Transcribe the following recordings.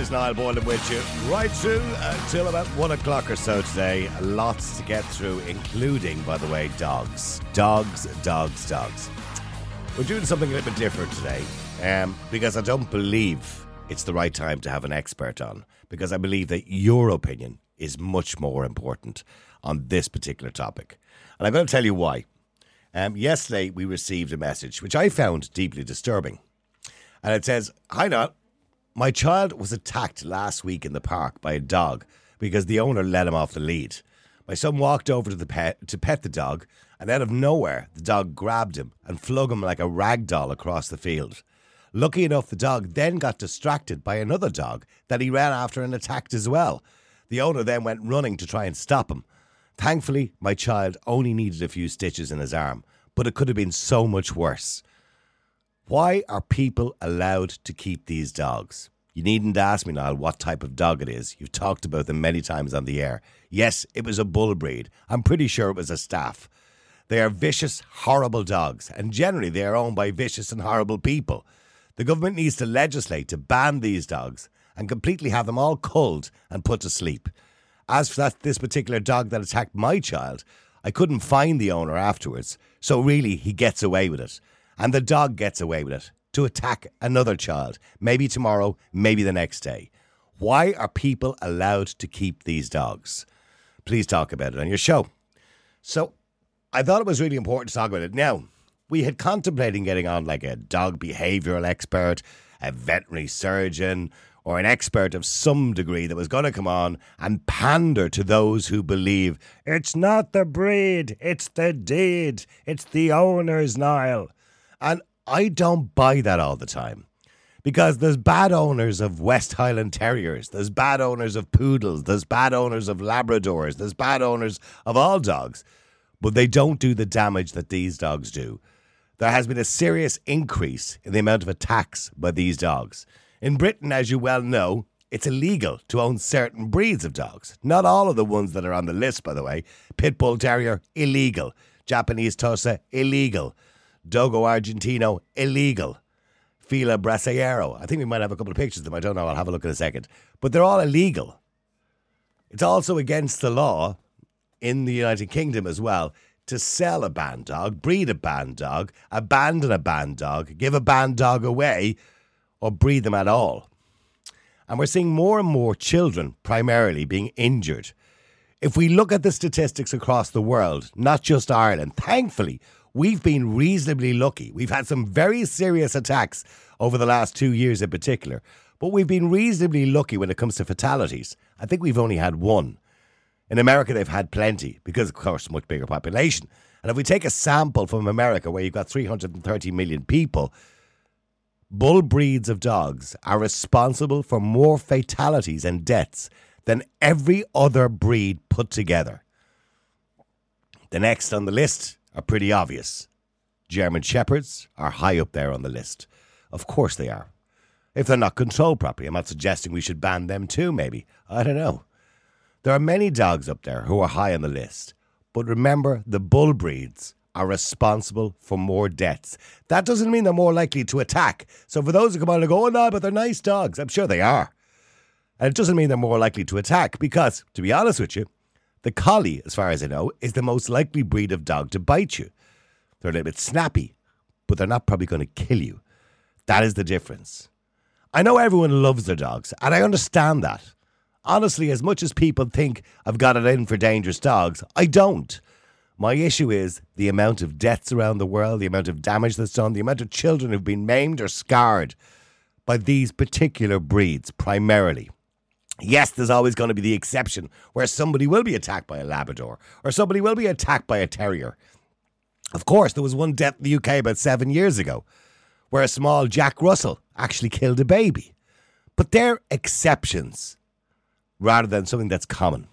is Niall Boylan with you right through until about 1 o'clock or so today. Lots to get through, including, by the way, dogs. Dogs. We're doing something a little bit different today because I don't believe it's the right time to have an expert on, because I believe that your opinion is much more important on this particular topic. And I'm going to tell you why. Yesterday, we received a message, which I found deeply disturbing. And it says, "Hi, Niall. My child was attacked last week in the park by a dog because the owner let him off the lead. My son walked over to the pet to pet the dog, and out of nowhere, the dog grabbed him and flung him like a rag doll across the field. Lucky enough, the dog then got distracted by another dog that he ran after and attacked as well. The owner then went running to try and stop him. Thankfully, my child only needed a few stitches in his arm, but it could have been so much worse." Why are people allowed to keep these dogs? You needn't ask me, Niall, what type of dog it is. You've talked about them many times on the air. Yes, it was a bull breed. I'm pretty sure it was a staff. They are vicious, horrible dogs, and generally they are owned by vicious and horrible people. The government needs to legislate to ban these dogs and completely have them all culled and put to sleep. As for this particular dog that attacked my child, I couldn't find the owner afterwards, so really he gets away with it. And the dog gets away with it to attack another child, maybe tomorrow, maybe the next day. Why are people allowed to keep these dogs? Please talk about it on your show. So I thought it was really important to talk about it. Now, we had contemplated getting on like a dog behavioural expert, a veterinary surgeon, or an expert of some degree that was going to come on and pander to those who believe it's not the breed, it's the deed, it's the owners, Niall. And I don't buy that all the time, because there's bad owners of West Highland Terriers, there's bad owners of poodles, there's bad owners of Labradors, there's bad owners of all dogs, but they don't do the damage that these dogs do. There has been a serious increase in the amount of attacks by these dogs. In Britain, as you well know, it's illegal to own certain breeds of dogs. Not all of the ones that are on the list, by the way. Pit Bull Terrier, illegal. Japanese Tosa, illegal. Dogo Argentino, illegal. Fila Brasileiro. I think we might have a couple of pictures of them. I don't know. I'll have a look in a second. But they're all illegal. It's also against the law in the United Kingdom as well to sell a banned dog, breed a banned dog, abandon a banned dog, give a banned dog away, or breed them at all. And we're seeing more and more children primarily being injured. If we look at the statistics across the world, not just Ireland, thankfully, we've been reasonably lucky. We've had some very serious attacks over the last 2 years in particular, but we've been reasonably lucky when it comes to fatalities. I think we've only had one. In America, they've had plenty because, of course, much bigger population. And if we take a sample from America, where you've got 330 million people, bull breeds of dogs are responsible for more fatalities and deaths than every other breed put together. The next on the list are pretty obvious. German Shepherds are high up there on the list. Of course they are. If they're not controlled properly, I'm not suggesting we should ban them too, maybe. I don't know. There are many dogs up there who are high on the list. But remember, the bull breeds are responsible for more deaths. That doesn't mean they're more likely to attack. So for those who come on and go, "Oh no, but they're nice dogs," I'm sure they are. And it doesn't mean they're more likely to attack because, to be honest with you, the collie, as far as I know, is the most likely breed of dog to bite you. They're a little bit snappy, but they're not probably going to kill you. That is the difference. I know everyone loves their dogs, and I understand that. Honestly, as much as people think I've got it in for dangerous dogs, I don't. My issue is the amount of deaths around the world, the amount of damage that's done, the amount of children who've been maimed or scarred by these particular breeds, primarily. Yes, there's always going to be the exception where somebody will be attacked by a Labrador or somebody will be attacked by a Terrier. Of course, there was one death in the UK about 7 years ago where a small Jack Russell actually killed a baby. But they're exceptions rather than something that's common.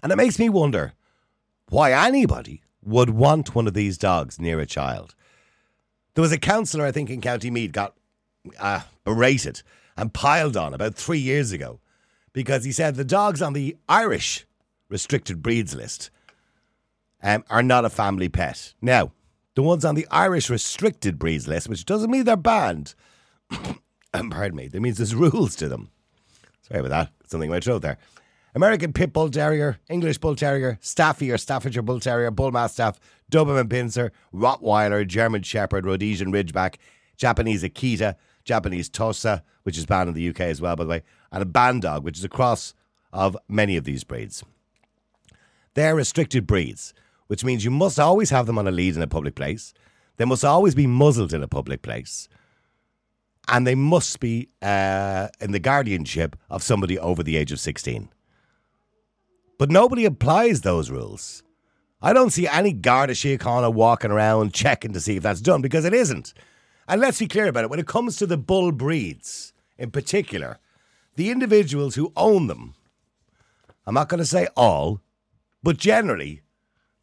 And it makes me wonder why anybody would want one of these dogs near a child. There was a councillor, I think, in County Meath got berated and piled on about 3 years ago, because he said the dogs on the Irish restricted breeds list are not a family pet. Now, the ones on the Irish restricted breeds list, which doesn't mean they're banned, pardon me, that means there's rules to them. Sorry about that. Something in my throat there. American Pit Bull Terrier, English Bull Terrier, Staffy or Staffordshire Bull Terrier, Bull Mastiff, Doberman Pinscher, Rottweiler, German Shepherd, Rhodesian Ridgeback, Japanese Akita, Japanese Tosa, which is banned in the UK as well, by the way, and a Ban Dog, which is a cross of many of these breeds. They're restricted breeds, which means you must always have them on a lead in a public place. They must always be muzzled in a public place. And they must be in the guardianship of somebody over the age of 16. But nobody applies those rules. I don't see any Garda Síochána walking around checking to see if that's done, because it isn't. And let's be clear about it. When it comes to the bull breeds in particular, the individuals who own them, I'm not going to say all, but generally,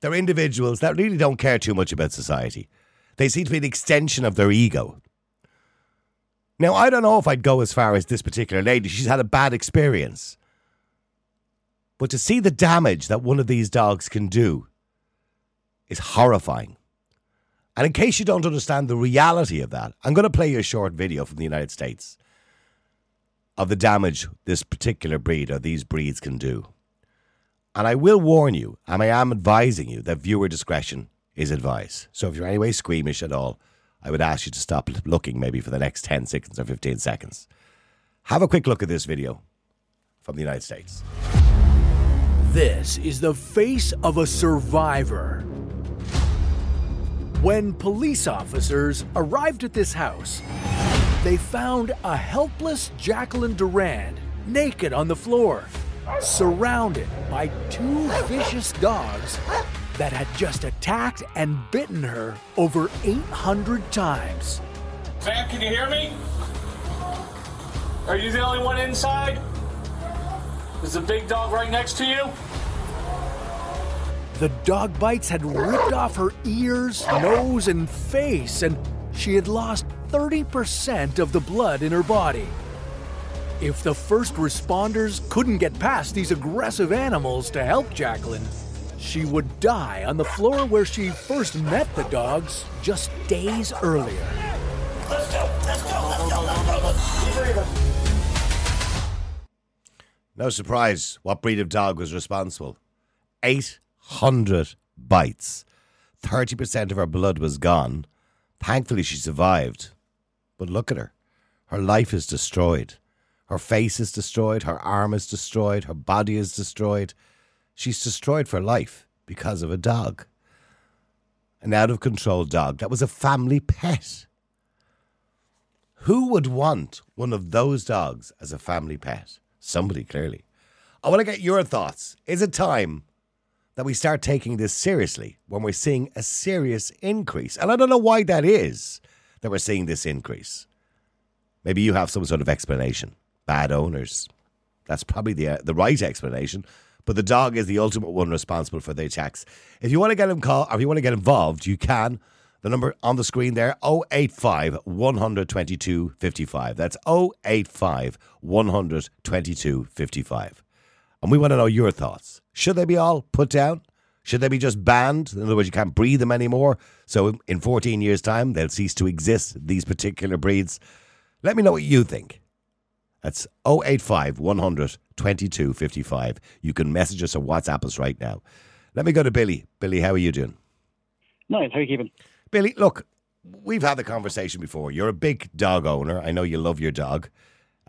they're individuals that really don't care too much about society. They seem to be an extension of their ego. Now, I don't know if I'd go as far as this particular lady. She's had a bad experience. But to see the damage that one of these dogs can do is horrifying. And in case you don't understand the reality of that, I'm going to play you a short video from the United States of the damage this particular breed or these breeds can do. And I will warn you, and I am advising you, that viewer discretion is advised. So if you're anyway squeamish at all, I would ask you to stop looking maybe for the next 10 seconds or 15 seconds. Have a quick look at this video from the United States. This is the face of a survivor. When police officers arrived at this house, they found a helpless Jacqueline Durand naked on the floor, surrounded by two vicious dogs that had just attacked and bitten her over 800 times. Ma'am, can you hear me? Are you the only one inside? Is the big dog right next to you? The dog bites had ripped off her ears, nose, and face, and she had lost 30% of the blood in her body. If the first responders couldn't get past these aggressive animals to help Jacqueline, she would die on the floor where she first met the dogs just days earlier. Let's go. No surprise what breed of dog was responsible. 800 bites. 30% of her blood was gone. Thankfully, she survived. But look at her. Her life is destroyed. Her face is destroyed. Her arm is destroyed. Her body is destroyed. She's destroyed for life because of a dog. An out-of-control dog that was a family pet. Who would want one of those dogs as a family pet? Somebody, clearly. I want to get your thoughts. Is it time that we start taking this seriously when we're seeing a serious increase? And I don't know why that is, that we're seeing this increase. Maybe you have some sort of explanation. Bad owners. That's probably the right explanation. But the dog is the ultimate one responsible for the attacks. If you want to get him called, or if you want to get involved, you can. The number on the screen there, 085 122 55. That's 085 122 55. And we want to know your thoughts. Should they be all put down? Should they be just banned? In other words, you can't breed them anymore. So in 14 years' time, they'll cease to exist, these particular breeds. Let me know what you think. That's 085 122 55. You can message us or WhatsApp us right now. Let me go to Billy. Billy, how are you doing? Nice. How are you keeping? Billy, look, we've had the conversation before. You're a big dog owner. I know you love your dog.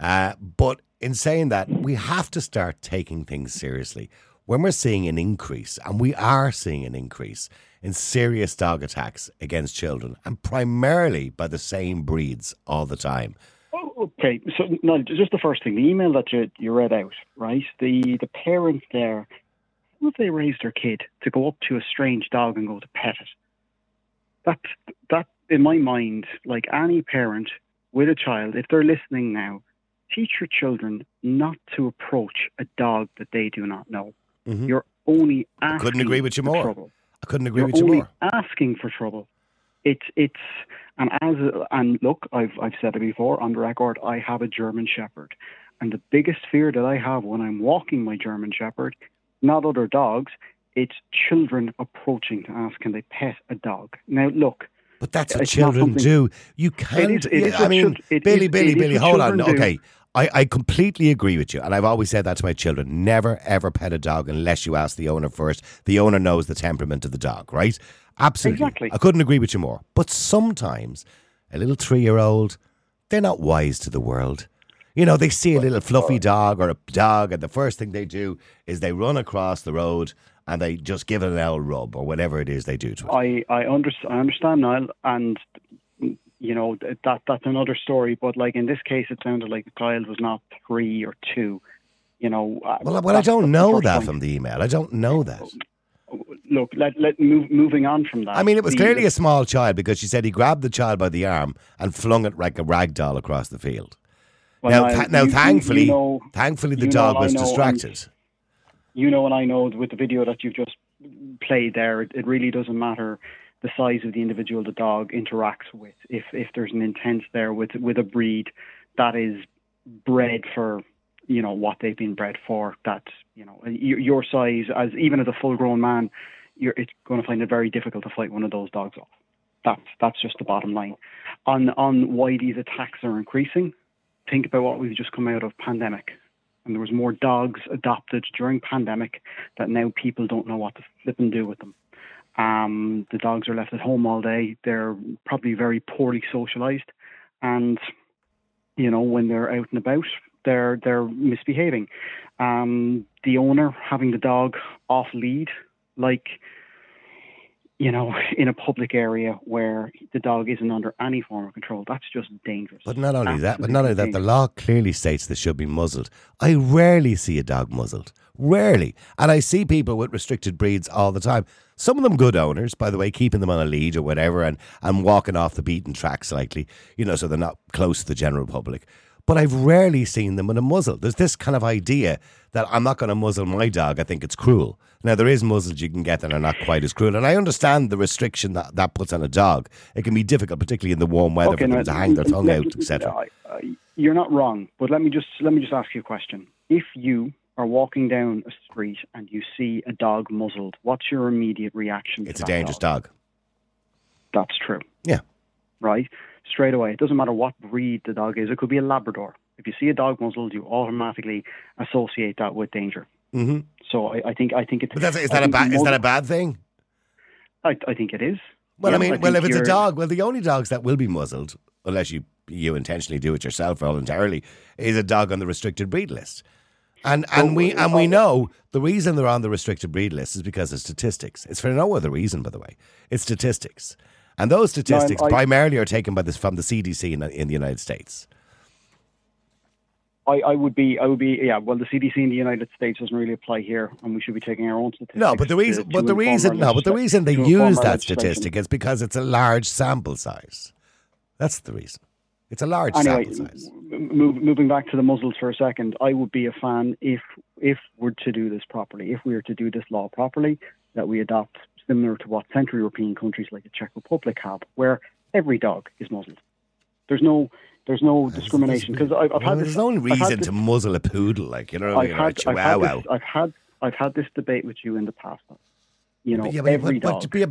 But in saying that, we have to start taking things seriously. When we're seeing an increase, and we are seeing an increase in serious dog attacks against children, and primarily by the same breeds all the time. Okay, so no, just the first thing, the email that you read out, right? The parents there, how have they raised their kid to go up to a strange dog and go to pet it? That in my mind, like any parent with a child, if they're listening now, teach your children not to approach a dog that they do not know. Mm-hmm. You're only asking for trouble. I couldn't agree with you more. You're only asking for trouble. And look, I've said it before on the record. I have a German Shepherd, and the biggest fear that I have when I'm walking my German Shepherd, not other dogs, it's children approaching to ask can they pet a dog. Now look, but that's what children do. You can't. Billy, hold on. Okay, I completely agree with you, and I've always said that to my children. Never, ever pet a dog unless you ask the owner first. The owner knows the temperament of the dog, right? Absolutely. Exactly. I couldn't agree with you more. But sometimes a little 3-year-old, they're not wise to the world. You know, they see a little fluffy dog or a dog, and the first thing they do is they run across the road and they just give it an old rub or whatever it is they do to it. I understand, Niall, and... you know, that's another story. But like in this case, it sounded like the child was not 3 or 2. You know. Well, I don't know that point. From the email. I don't know that. Look, moving on from that. I mean, it was clearly a small child because she said he grabbed the child by the arm and flung it like a rag doll across the field. Well, thankfully, the dog was distracted. You know, and I know with the video that you've just played there, it really doesn't matter the size of the individual the dog interacts with. If there's an intent there with a breed that is bred for, you know, what they've been bred for, that, you know, your size, as even as a full-grown man, it's going to find it very difficult to fight one of those dogs off. That's just the bottom line. On why these attacks are increasing, think about what we've just come out of pandemic. And there was more dogs adopted during pandemic that now people don't know what to flip and do with them. The dogs are left at home all day. They're probably very poorly socialized, and you know, when they're out and about, they're misbehaving. The owner having the dog off lead, like, you know, in a public area where the dog isn't under any form of control, that's just dangerous. But not only that, the law clearly states they should be muzzled. I rarely see a dog muzzled. Rarely. And I see people with restricted breeds all the time. Some of them good owners, by the way, keeping them on a lead or whatever and walking off the beaten track slightly, you know, so they're not close to the general public. But I've rarely seen them in a muzzle. There's this kind of idea that I'm not going to muzzle my dog. I think it's cruel. Now, there is muzzles you can get that are not quite as cruel. And I understand the restriction that puts on a dog. It can be difficult, particularly in the warm weather, for them to hang their tongue out, etc. You're not wrong, but let me just ask you a question. If you are walking down a street and you see a dog muzzled, what's your immediate reaction to that? It's a dangerous dog. That's true. Yeah. Right? Straight away. It doesn't matter what breed the dog is. It could be a Labrador. If you see a dog muzzled, you automatically associate that with danger. Mm-hmm. So I think it's... Is that a bad thing? I think it is. Well, yeah, I mean, if it's a dog, well, the only dogs that will be muzzled, unless you intentionally do it yourself voluntarily, is a dog on the restricted breed list. And we know the reason they're on the restricted breed list is because of statistics. It's for no other reason, by the way. It's statistics. And those statistics primarily are taken from the CDC in the United States. Well, the CDC in the United States doesn't really apply here, and we should be taking our own statistics. No, but the reason they use that statistic is because it's a large sample size. That's the reason. It's a large sample size. Moving back to the muzzles for a second, I would be a fan if we're to do this properly, if we were to do this law properly, that we adopt similar to what Central European countries like the Czech Republic have, where every dog is muzzled. There's no discrimination because there's no reason to muzzle a poodle, like, you know what I mean, or a chihuahua. I've had this debate with you in the past. You know, Billy,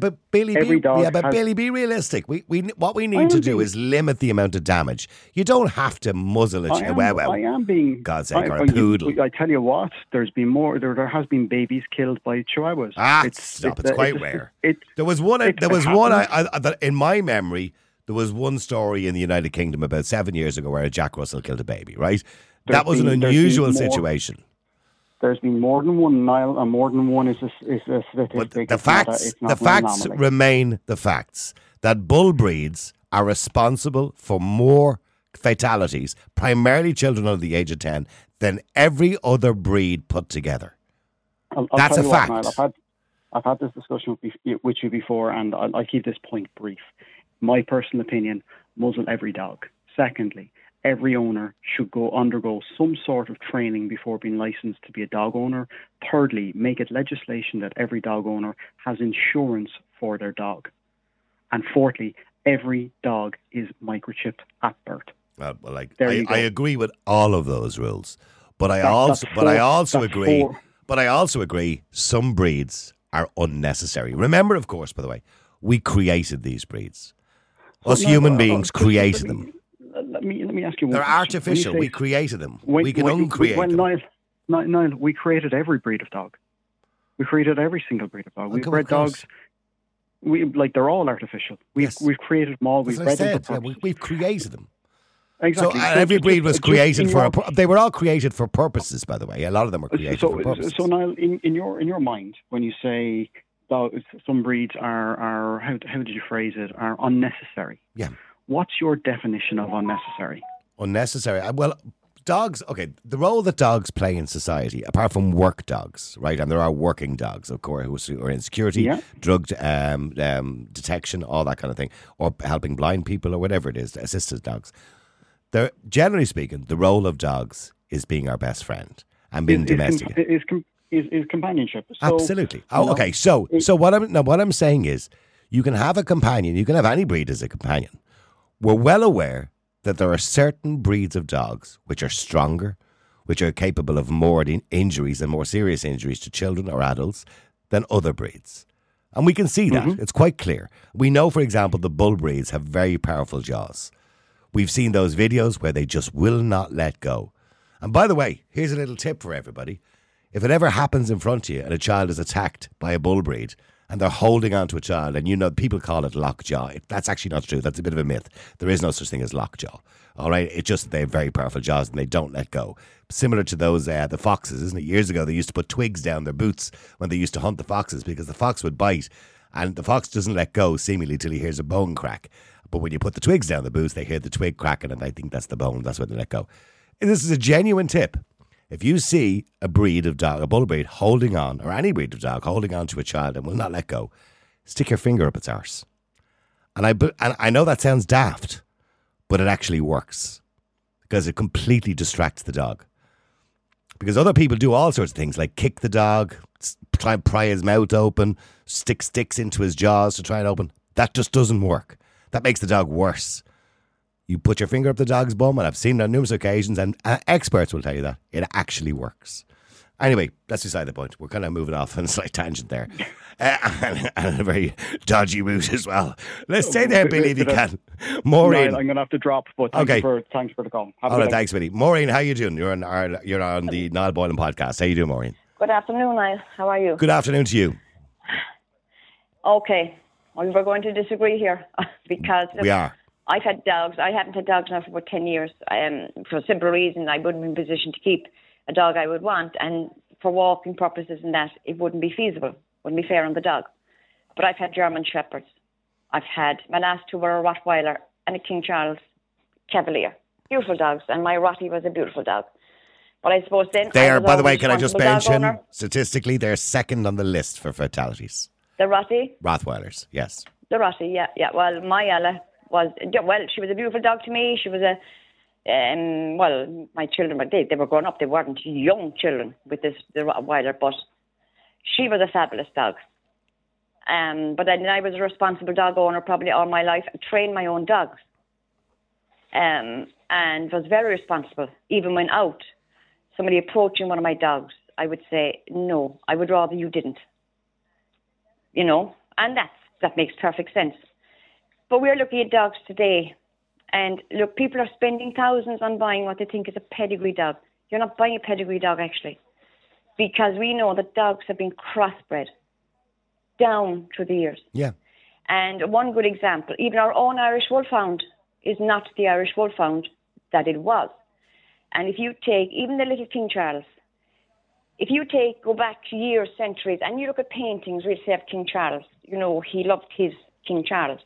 be realistic. What we need to do is limit the amount of damage. You don't have to muzzle a chihuahua. Or a poodle. I tell you what, there's been more. There has been babies killed by chihuahuas. It's quite rare. In my memory, there was one story in the United Kingdom about 7 years ago where a Jack Russell killed a baby. Right, that was an unusual situation. There's been more than one, Niall, and more than one is a statistic. But the facts remain the facts, that bull breeds are responsible for more fatalities, primarily children under the age of 10, than every other breed put together. That's a fact. Niall, I've had this discussion with you before, and I'll keep this point brief. My personal opinion, muzzle every dog. Secondly, every owner should undergo some sort of training before being licensed to be a dog owner. Thirdly, make it legislation that every dog owner has insurance for their dog. And fourthly, every dog is microchipped at birth. I agree with all of those rules, but I also agree some breeds are unnecessary. Remember, of course, by the way, we created these breeds. Us human beings created them. let me ask you one. They're artificial. We created them. We can uncreate them. Niall, we created every breed of dog. We created every single breed of dog. We've bred dogs. They're all artificial. We've created them all. We've bred them. We've created them. Exactly. So every breed was created for they were all created for purposes, by the way. A lot of them were created for purposes. So Niall, in your mind, when you say some breeds are how did you phrase it, are unnecessary. Yeah. What's your definition of unnecessary? Unnecessary. Well, dogs, okay, the role that dogs play in society, apart from work dogs, right? And there are working dogs, of course, who are in security, drug detection, all that kind of thing, or helping blind people or whatever it is, assisted dogs. They're, generally speaking, the role of dogs is being our best friend and being domesticated. Is companionship. So, absolutely. Oh, okay. So what I'm saying is you can have a companion. You can have any breed as a companion. We're well aware that there are certain breeds of dogs which are stronger, which are capable of more injuries and more serious injuries to children or adults than other breeds. And we can see that. Mm-hmm. It's quite clear. We know, for example, the bull breeds have very powerful jaws. We've seen those videos where they just will not let go. And by the way, here's a little tip for everybody. If it ever happens in front of you and a child is attacked by a bull breed and they're holding on to a child, and people call it lockjaw. That's actually not true. That's a bit of a myth. There is no such thing as lockjaw. All right? It's just that they have very powerful jaws and they don't let go. Similar to those, the foxes, isn't it? Years ago, they used to put twigs down their boots when they used to hunt the foxes because the fox would bite and the fox doesn't let go seemingly till he hears a bone crack. But when you put the twigs down the boots, they hear the twig cracking and I think that's the bone. That's where they let go. And this is a genuine tip. If you see a breed of dog, a bull breed, holding on, or any breed of dog holding on to a child and will not let go, stick your finger up its arse. And I know that sounds daft, but it actually works because it completely distracts the dog. Because other people do all sorts of things like kick the dog, try and pry his mouth open, stick sticks into his jaws to try and open. That just doesn't work. That makes the dog worse. You put your finger up the dog's bum, and I've seen it on numerous occasions, and experts will tell you that. It actually works. Anyway, that's beside the point. We're kind of moving off on a slight tangent there. And a very dodgy route as well. Let's stay there, Billy, if you can. Maureen. No, I'm going to have to drop, but thanks for the call. All right, thanks, Billy. Maureen, how are you doing? You're on the Niall Boylan podcast. How are you doing, Maureen? Good afternoon, Niall. How are you? Good afternoon to you. Okay. Well, we're going to disagree here because... We are. I've had dogs. I haven't had dogs now for about 10 years. For a simple reason, I wouldn't be in a position to keep a dog I would want. And for walking purposes and that, it wouldn't be feasible. Wouldn't be fair on the dog. But I've had German Shepherds. I've had, my last two were a Rottweiler and a King Charles Cavalier. Beautiful dogs. And my Rottie was a beautiful dog. But I suppose then... They are, by the way, can I just mention, statistically, they're second on the list for fatalities. The Rottie? Rottweilers, yes. The Rottie, yeah. Well, my Ella... she was a beautiful dog to me. She was my children, they were grown up. They weren't young children with the Rottweiler, but she was a fabulous dog. But then I was a responsible dog owner probably all my life. I trained my own dogs and was very responsible. Even when out, somebody approaching one of my dogs, I would say, no, I would rather you didn't. You know, and that makes perfect sense. But we're looking at dogs today, and look, people are spending thousands on buying what they think is a pedigree dog. You're not buying a pedigree dog, actually, because we know that dogs have been crossbred down through the years. Yeah. And one good example, even our own Irish Wolfhound is not the Irish Wolfhound that it was. And if you take, even the little King Charles, go back years, centuries, and you look at paintings, we'll say of King Charles, you know, he loved his King Charles.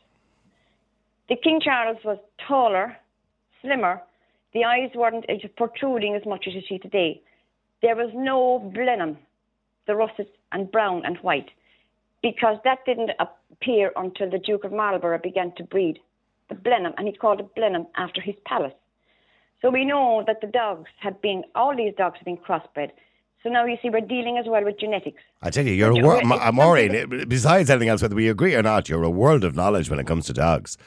The King Charles was taller, slimmer. The eyes weren't protruding as much as you see today. There was no Blenheim, the russet and brown and white, because that didn't appear until the Duke of Marlborough began to breed the Blenheim, and he called it Blenheim after his palace. So we know that all these dogs have been crossbred. So now you see we're dealing as well with genetics. I tell you, Maureen, besides anything else, whether we agree or not, you're a world of knowledge when it comes to dogs.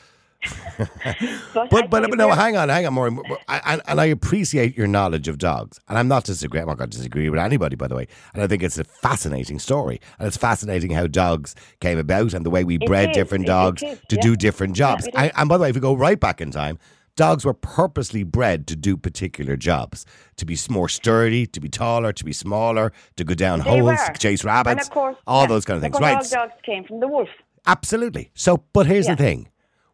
but no, hang on, Maureen. And I appreciate your knowledge of dogs, and I'm not going to disagree with anybody, by the way. And I think it's a fascinating story, and it's fascinating how dogs came about and the way we bred different dogs to do different jobs. And by the way, if we go right back in time, Dogs were purposely bred to do particular jobs, to be more sturdy, to be taller, to be smaller, to go down holes, chase rabbits, and of course, all those kind of things. Right? All dogs came from the wolf. Absolutely. So, but here's the thing.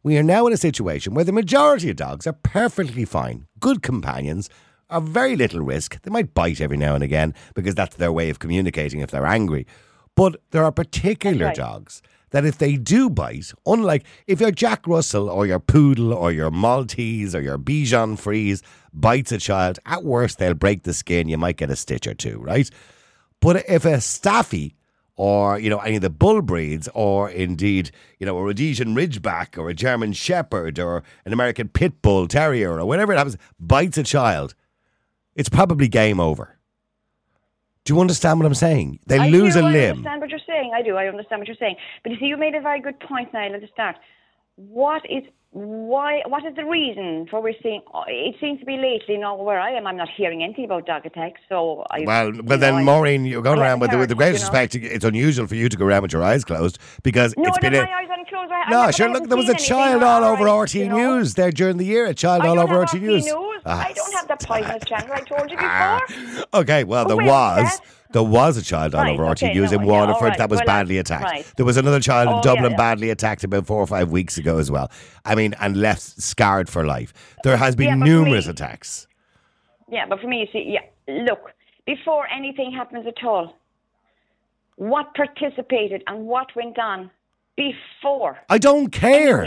We are now in a situation where the majority of dogs are perfectly fine, good companions, are very little risk. They might bite every now and again because that's their way of communicating if they're angry. But there are particular dogs that if they do bite, unlike if your Jack Russell or your Poodle or your Maltese or your Bichon Frise bites a child, at worst they'll break the skin. You might get a stitch or two, right? But if a Staffy or, you know, any of the bull breeds or indeed, you know, a Rhodesian Ridgeback or a German Shepherd or an American Pit Bull Terrier or whatever it happens, bites a child, it's probably game over. Do you understand what I'm saying? They lose a limb. I understand what you're saying. I do. I understand what you're saying. But you see, you made a very good point, Niall, at the start. What is the reason for we're seeing? It seems to be lately, you know, where I am, I'm not hearing anything about dog attacks. So Maureen, you're going around with the greatest respect. It's unusual for you to go around with your eyes closed because it's been. My eyes aren't closed. There was a child all over RT News there during the year. A child all over RT News. I don't have that poisonous channel I told you before. Okay, well, there was a child all over RT News in Waterford that was badly attacked. Right. There was another child in Dublin badly attacked about 4 or 5 weeks ago as well. I mean, and left scarred for life. There has been numerous attacks. Yeah, but for me, you see, look, before anything happens at all, what participated and what went on before. I don't care.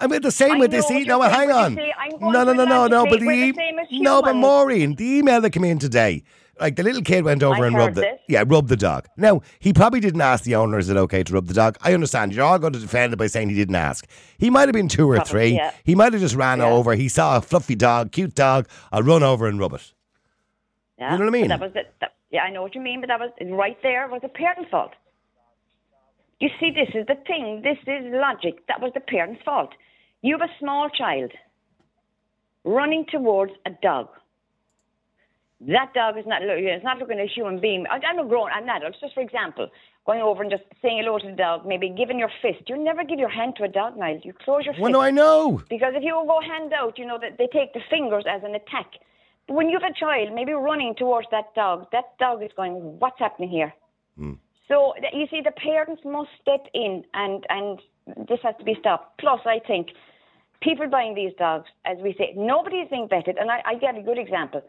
I mean, the same with this email. Hang on. But Maureen, the email that came in today, like the little kid went over and rubbed the dog. Now, he probably didn't ask the owner, is it okay to rub the dog? I understand. You're all going to defend it by saying he didn't ask. He might have been two or three. Yeah. He might have just ran over. He saw a fluffy dog, cute dog. I'll run over and rub it. Yeah, you know what I mean? That was it. Yeah, I know what you mean, but that was right there was a parent's fault. You see, this is the thing. This is logic. That was the parent's fault. You have a small child running towards a dog. That dog is not looking. It's not looking at a human being. I'm not grown. I'm an adult. Just for example, going over and just saying hello to the dog, maybe giving your fist. You never give your hand to a dog, Niall. You close your fist. Well, no, I know. Because if you go hand out, you know that they take the fingers as an attack. But when you have a child, maybe running towards that dog is going, what's happening here? Mm. So, you see, the parents must step in and this has to be stopped. Plus, I think people buying these dogs, as we say, nobody's being vetted. And I get a good example.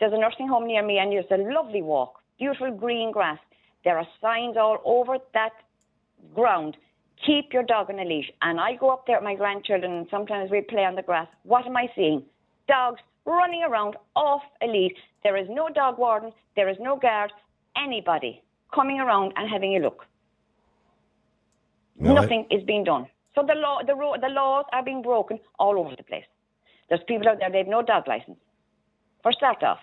There's a nursing home near me and there's a lovely walk, beautiful green grass. There are signs all over that ground. Keep your dog on a leash. And I go up there with my grandchildren and sometimes we play on the grass. What am I seeing? Dogs running around off a leash. There is no dog warden. There is no guard. Anybody coming around and having a look. Nothing is being done. So the laws are being broken all over the place. There's people out there, they have no dog license, for start off.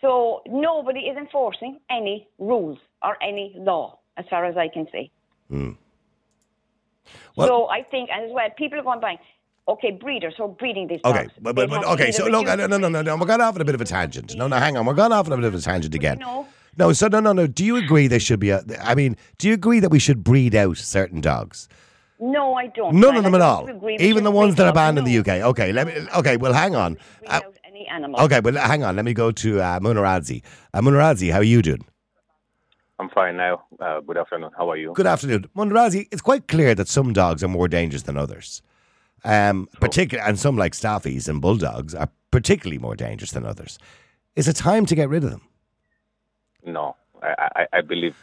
So nobody is enforcing any rules or any law, as far as I can see. Mm. Well, so I think, as well, people are going by, okay, breeders who are breeding these dogs. Okay, so look, no, we're going off on a bit of a tangent. No, hang on, we're going off on a bit of a tangent again. No. Do you agree they should be? Do you agree that we should breed out certain dogs? No, I don't. None of them at all. Even the ones that are banned in the UK. Okay, hang on. Breed out any animal. Okay, well, hang on. Let me go to Munarazzi. Munarazzi, how are you doing? I'm fine now. Good afternoon. How are you? Good afternoon, Munarazzi. It's quite clear that some dogs are more dangerous than others. And some like Staffies and Bulldogs are particularly more dangerous than others. Is it time to get rid of them? No, I believe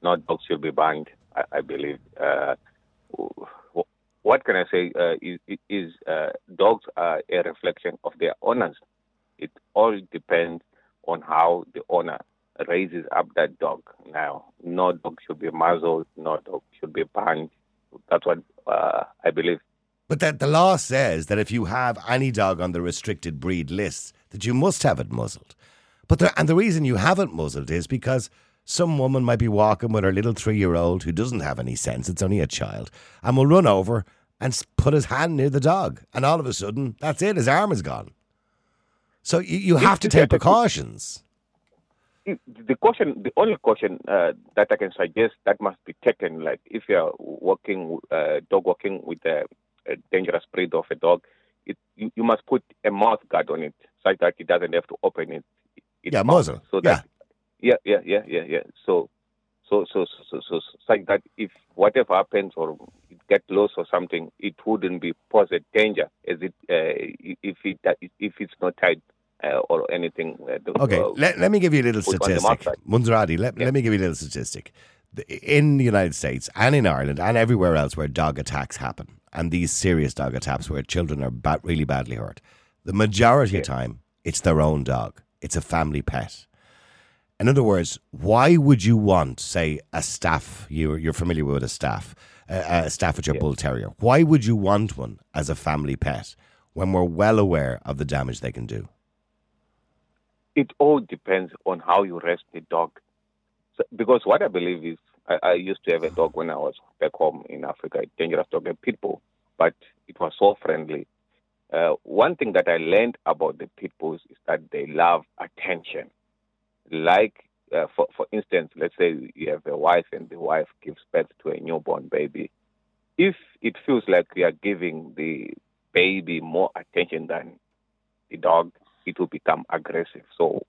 not dogs should be banned. I believe, what can I say, dogs are a reflection of their owners. It all depends on how the owner raises up that dog. Now, no dog should be muzzled, no dog should be banned. That's what I believe. But that the law says that if you have any dog on the restricted breed list, that you must have it muzzled. And the reason you haven't muzzled is because some woman might be walking with her little 3-year-old who doesn't have any sense, it's only a child, and will run over and put his hand near the dog. And all of a sudden, that's it, his arm is gone. So you have to take precautions. The only caution that I can suggest that must be taken, like if you're dog walking with a dangerous breed of a dog, you must put a mouth guard on it such that it doesn't have to open its mouth. Muzzle. So that, yeah. So such that if whatever happens or it gets lost or something, it wouldn't be pose a danger as it if it's not tied. Or anything. Let me give you a little statistic. Munzaradi, let me give you a little statistic. In the United States and in Ireland and everywhere else where dog attacks happen, and these serious dog attacks where children are really badly hurt, the majority of time, it's their own dog. It's a family pet. In other words, why would you want, say, a staff? You're familiar with a staff, a Staffordshire Bull Terrier. Why would you want one as a family pet when we're well aware of the damage they can do? It all depends on how you rest the dog. So, because what I believe is, I used to have a dog when I was back home in Africa, a dangerous dog, a pit bull, but it was so friendly. One thing that I learned about the pit bulls is that they love attention. Like, for instance, let's say you have a wife and the wife gives birth to a newborn baby. If it feels like you are giving the baby more attention than the dog, it will become aggressive. So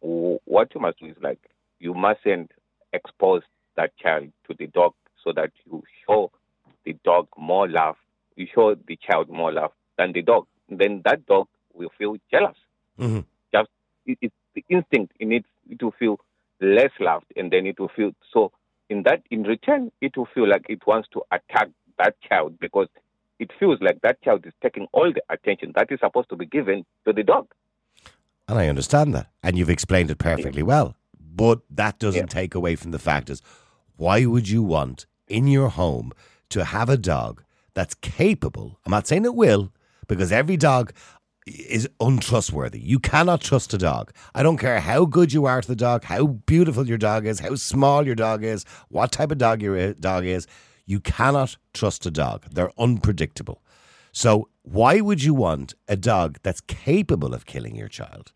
what you must do is, like, you mustn't expose that child to the dog so that you show the dog more love. You show the child more love than the dog. Then that dog will feel jealous. Mm-hmm. Just it's the instinct in it will feel less loved, and then it will feel so. In return, it will feel like it wants to attack that child because it feels like that child is taking all the attention that is supposed to be given to the dog. And I understand that. And you've explained it perfectly well. But that doesn't take away from the fact is, why would you want in your home to have a dog that's capable? I'm not saying it will, because every dog is untrustworthy. You cannot trust a dog. I don't care how good you are to the dog, how beautiful your dog is, how small your dog is, what type of dog your dog is. You cannot trust a dog. They're unpredictable. So why would you want a dog that's capable of killing your child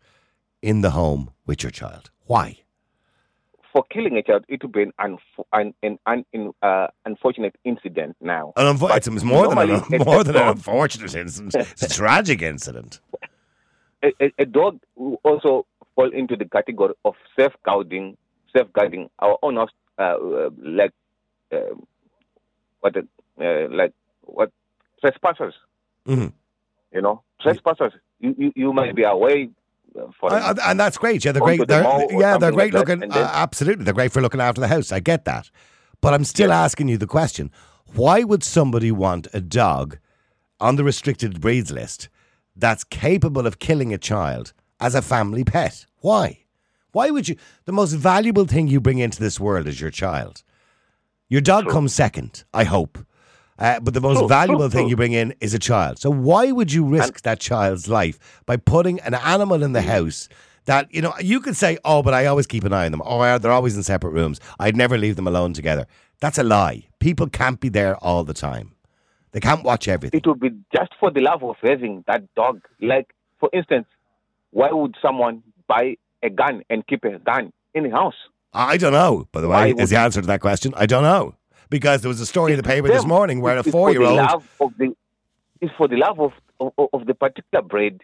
in the home with your child? Why? For killing a child, it would be an unfortunate incident now. It's more than an unfortunate incident. It's a tragic incident. A dog will also fall into the category of safeguarding our own house, trespassers. Mm-hmm. Trespassers. You might be away for and that's great. They're great looking. Absolutely, they're great for looking after the house. I get that, but I'm still asking you the question: why would somebody want a dog on the restricted breeds list that's capable of killing a child as a family pet? Why? Why would you? The most valuable thing you bring into this world is your child. Your dog comes second, I hope. But the most valuable thing you bring in is a child. So why would you risk that child's life by putting an animal in the house that, you could say, oh, but I always keep an eye on them. Oh, they're always in separate rooms. I'd never leave them alone together. That's a lie. People can't be there all the time. They can't watch everything. It would be just for the love of raising that dog. Like, for instance, why would someone buy a gun and keep a gun in the house? I don't know, by the way, is the answer to that question. I don't know. Because there was a story in the paper this morning where a 4-year-old... It's for the love of the particular breed.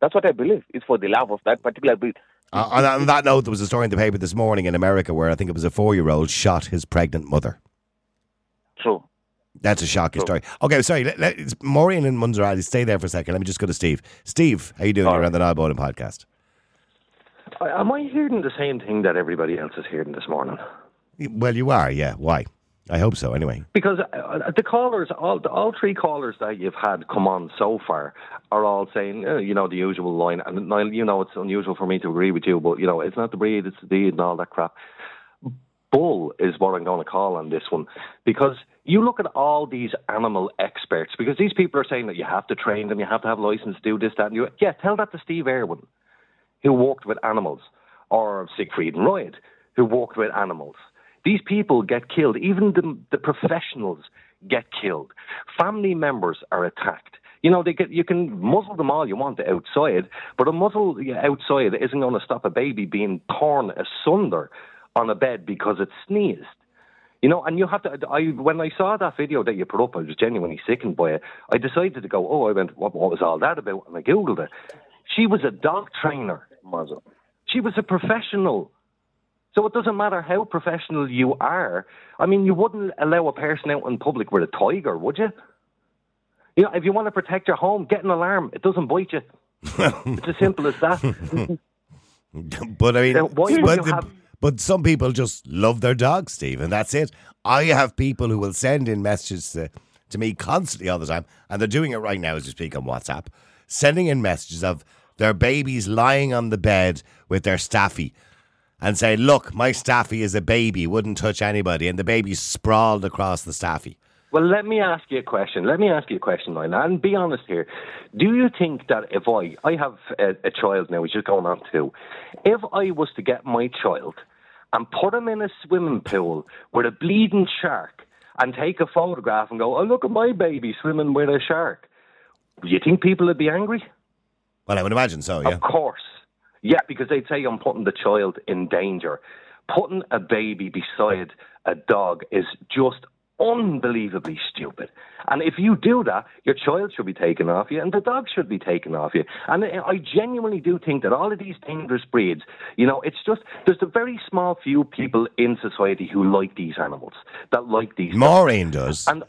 That's what I believe. It's for the love of that particular breed. On that note, there was a story in the paper this morning in America where I think it was a 4-year-old shot his pregnant mother. True. That's a shocking story. Okay, sorry. It's Maureen and Munzaradi, stay there for a second. Let me just go to Steve. Steve, how are you doing? You're on the Niall Boden podcast. Am I hearing the same thing that everybody else is hearing this morning? Well, you are, yeah. Why? I hope so, anyway. Because the callers, all three callers that you've had come on so far are all saying, the usual line. And, it's unusual for me to agree with you, but, it's not the breed, it's the deed and all that crap. Bull is what I'm going to call on this one. Because you look at all these animal experts, because these people are saying that you have to train them, you have to have a license to do this, that, and you. Yeah, tell that to Steve Irwin, who worked with animals, or Siegfried and Royd, who worked with animals. These people get killed. Even the professionals get killed. Family members are attacked. You can muzzle them all you want outside, but a muzzle outside isn't going to stop a baby being torn asunder on a bed because it sneezed. You know, and you have to, when I saw that video that you put up, I was genuinely sickened by it. I decided to go, oh, I went, what was all that about? And I Googled it. She was a dog trainer, was it? She was a professional. So it doesn't matter how professional you are. I mean, you wouldn't allow a person out in public with a tiger, would you? You know, if you want to protect your home, get an alarm. It doesn't bite you. It's as simple as that. But I mean, now, but some people just love their dog, Steve, and that's it. I have people who will send in messages to me constantly all the time, and they're doing it right now as we speak on WhatsApp, sending in messages of their babies lying on the bed with their staffy and say, look, my staffy is a baby, wouldn't touch anybody, and the baby sprawled across the staffy. Well, let me ask you a question. Niall, and be honest here. Do you think that if I have a child now, he's just going on 2, if I was to get my child and put him in a swimming pool with a bleeding shark and take a photograph and go, oh, look at my baby swimming with a shark, do you think people would be angry? Well, I would imagine so, yeah. Of course. Yeah, because they'd say I'm putting the child in danger. Putting a baby beside a dog is just unbelievably stupid. And if you do that, your child should be taken off you and the dog should be taken off you. And I genuinely do think that all of these dangerous breeds, you know, it's just, there's a very small few people in society who like these animals, that like these. Maureen does. And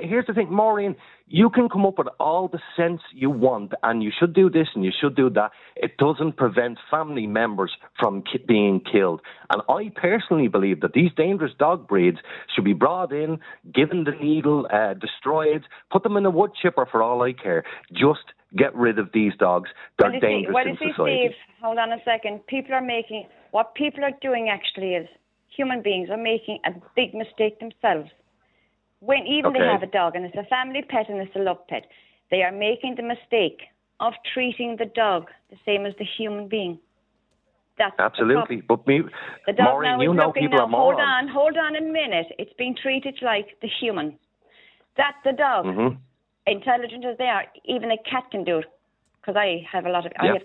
here's the thing, Maureen, you can come up with all the sense you want and you should do this and you should do that. It doesn't prevent family members from being killed. And I personally believe that these dangerous dog breeds should be brought in, given the needle, destroyed, put them in a wood chipper for all I care. Just get rid of these dogs. They're dangerous in society. Steve, hold on a second. What people are doing actually is human beings are making a big mistake themselves. When they have a dog and it's a family pet and it's a love pet, they are making the mistake of treating the dog the same as the human being. That's absolutely. But me, the dog, Maureen, now you know people now, are morons. Hold on a minute. It's being treated like the human. That's the dog. Mm-hmm. Intelligent as they are, even a cat can do it. Because I have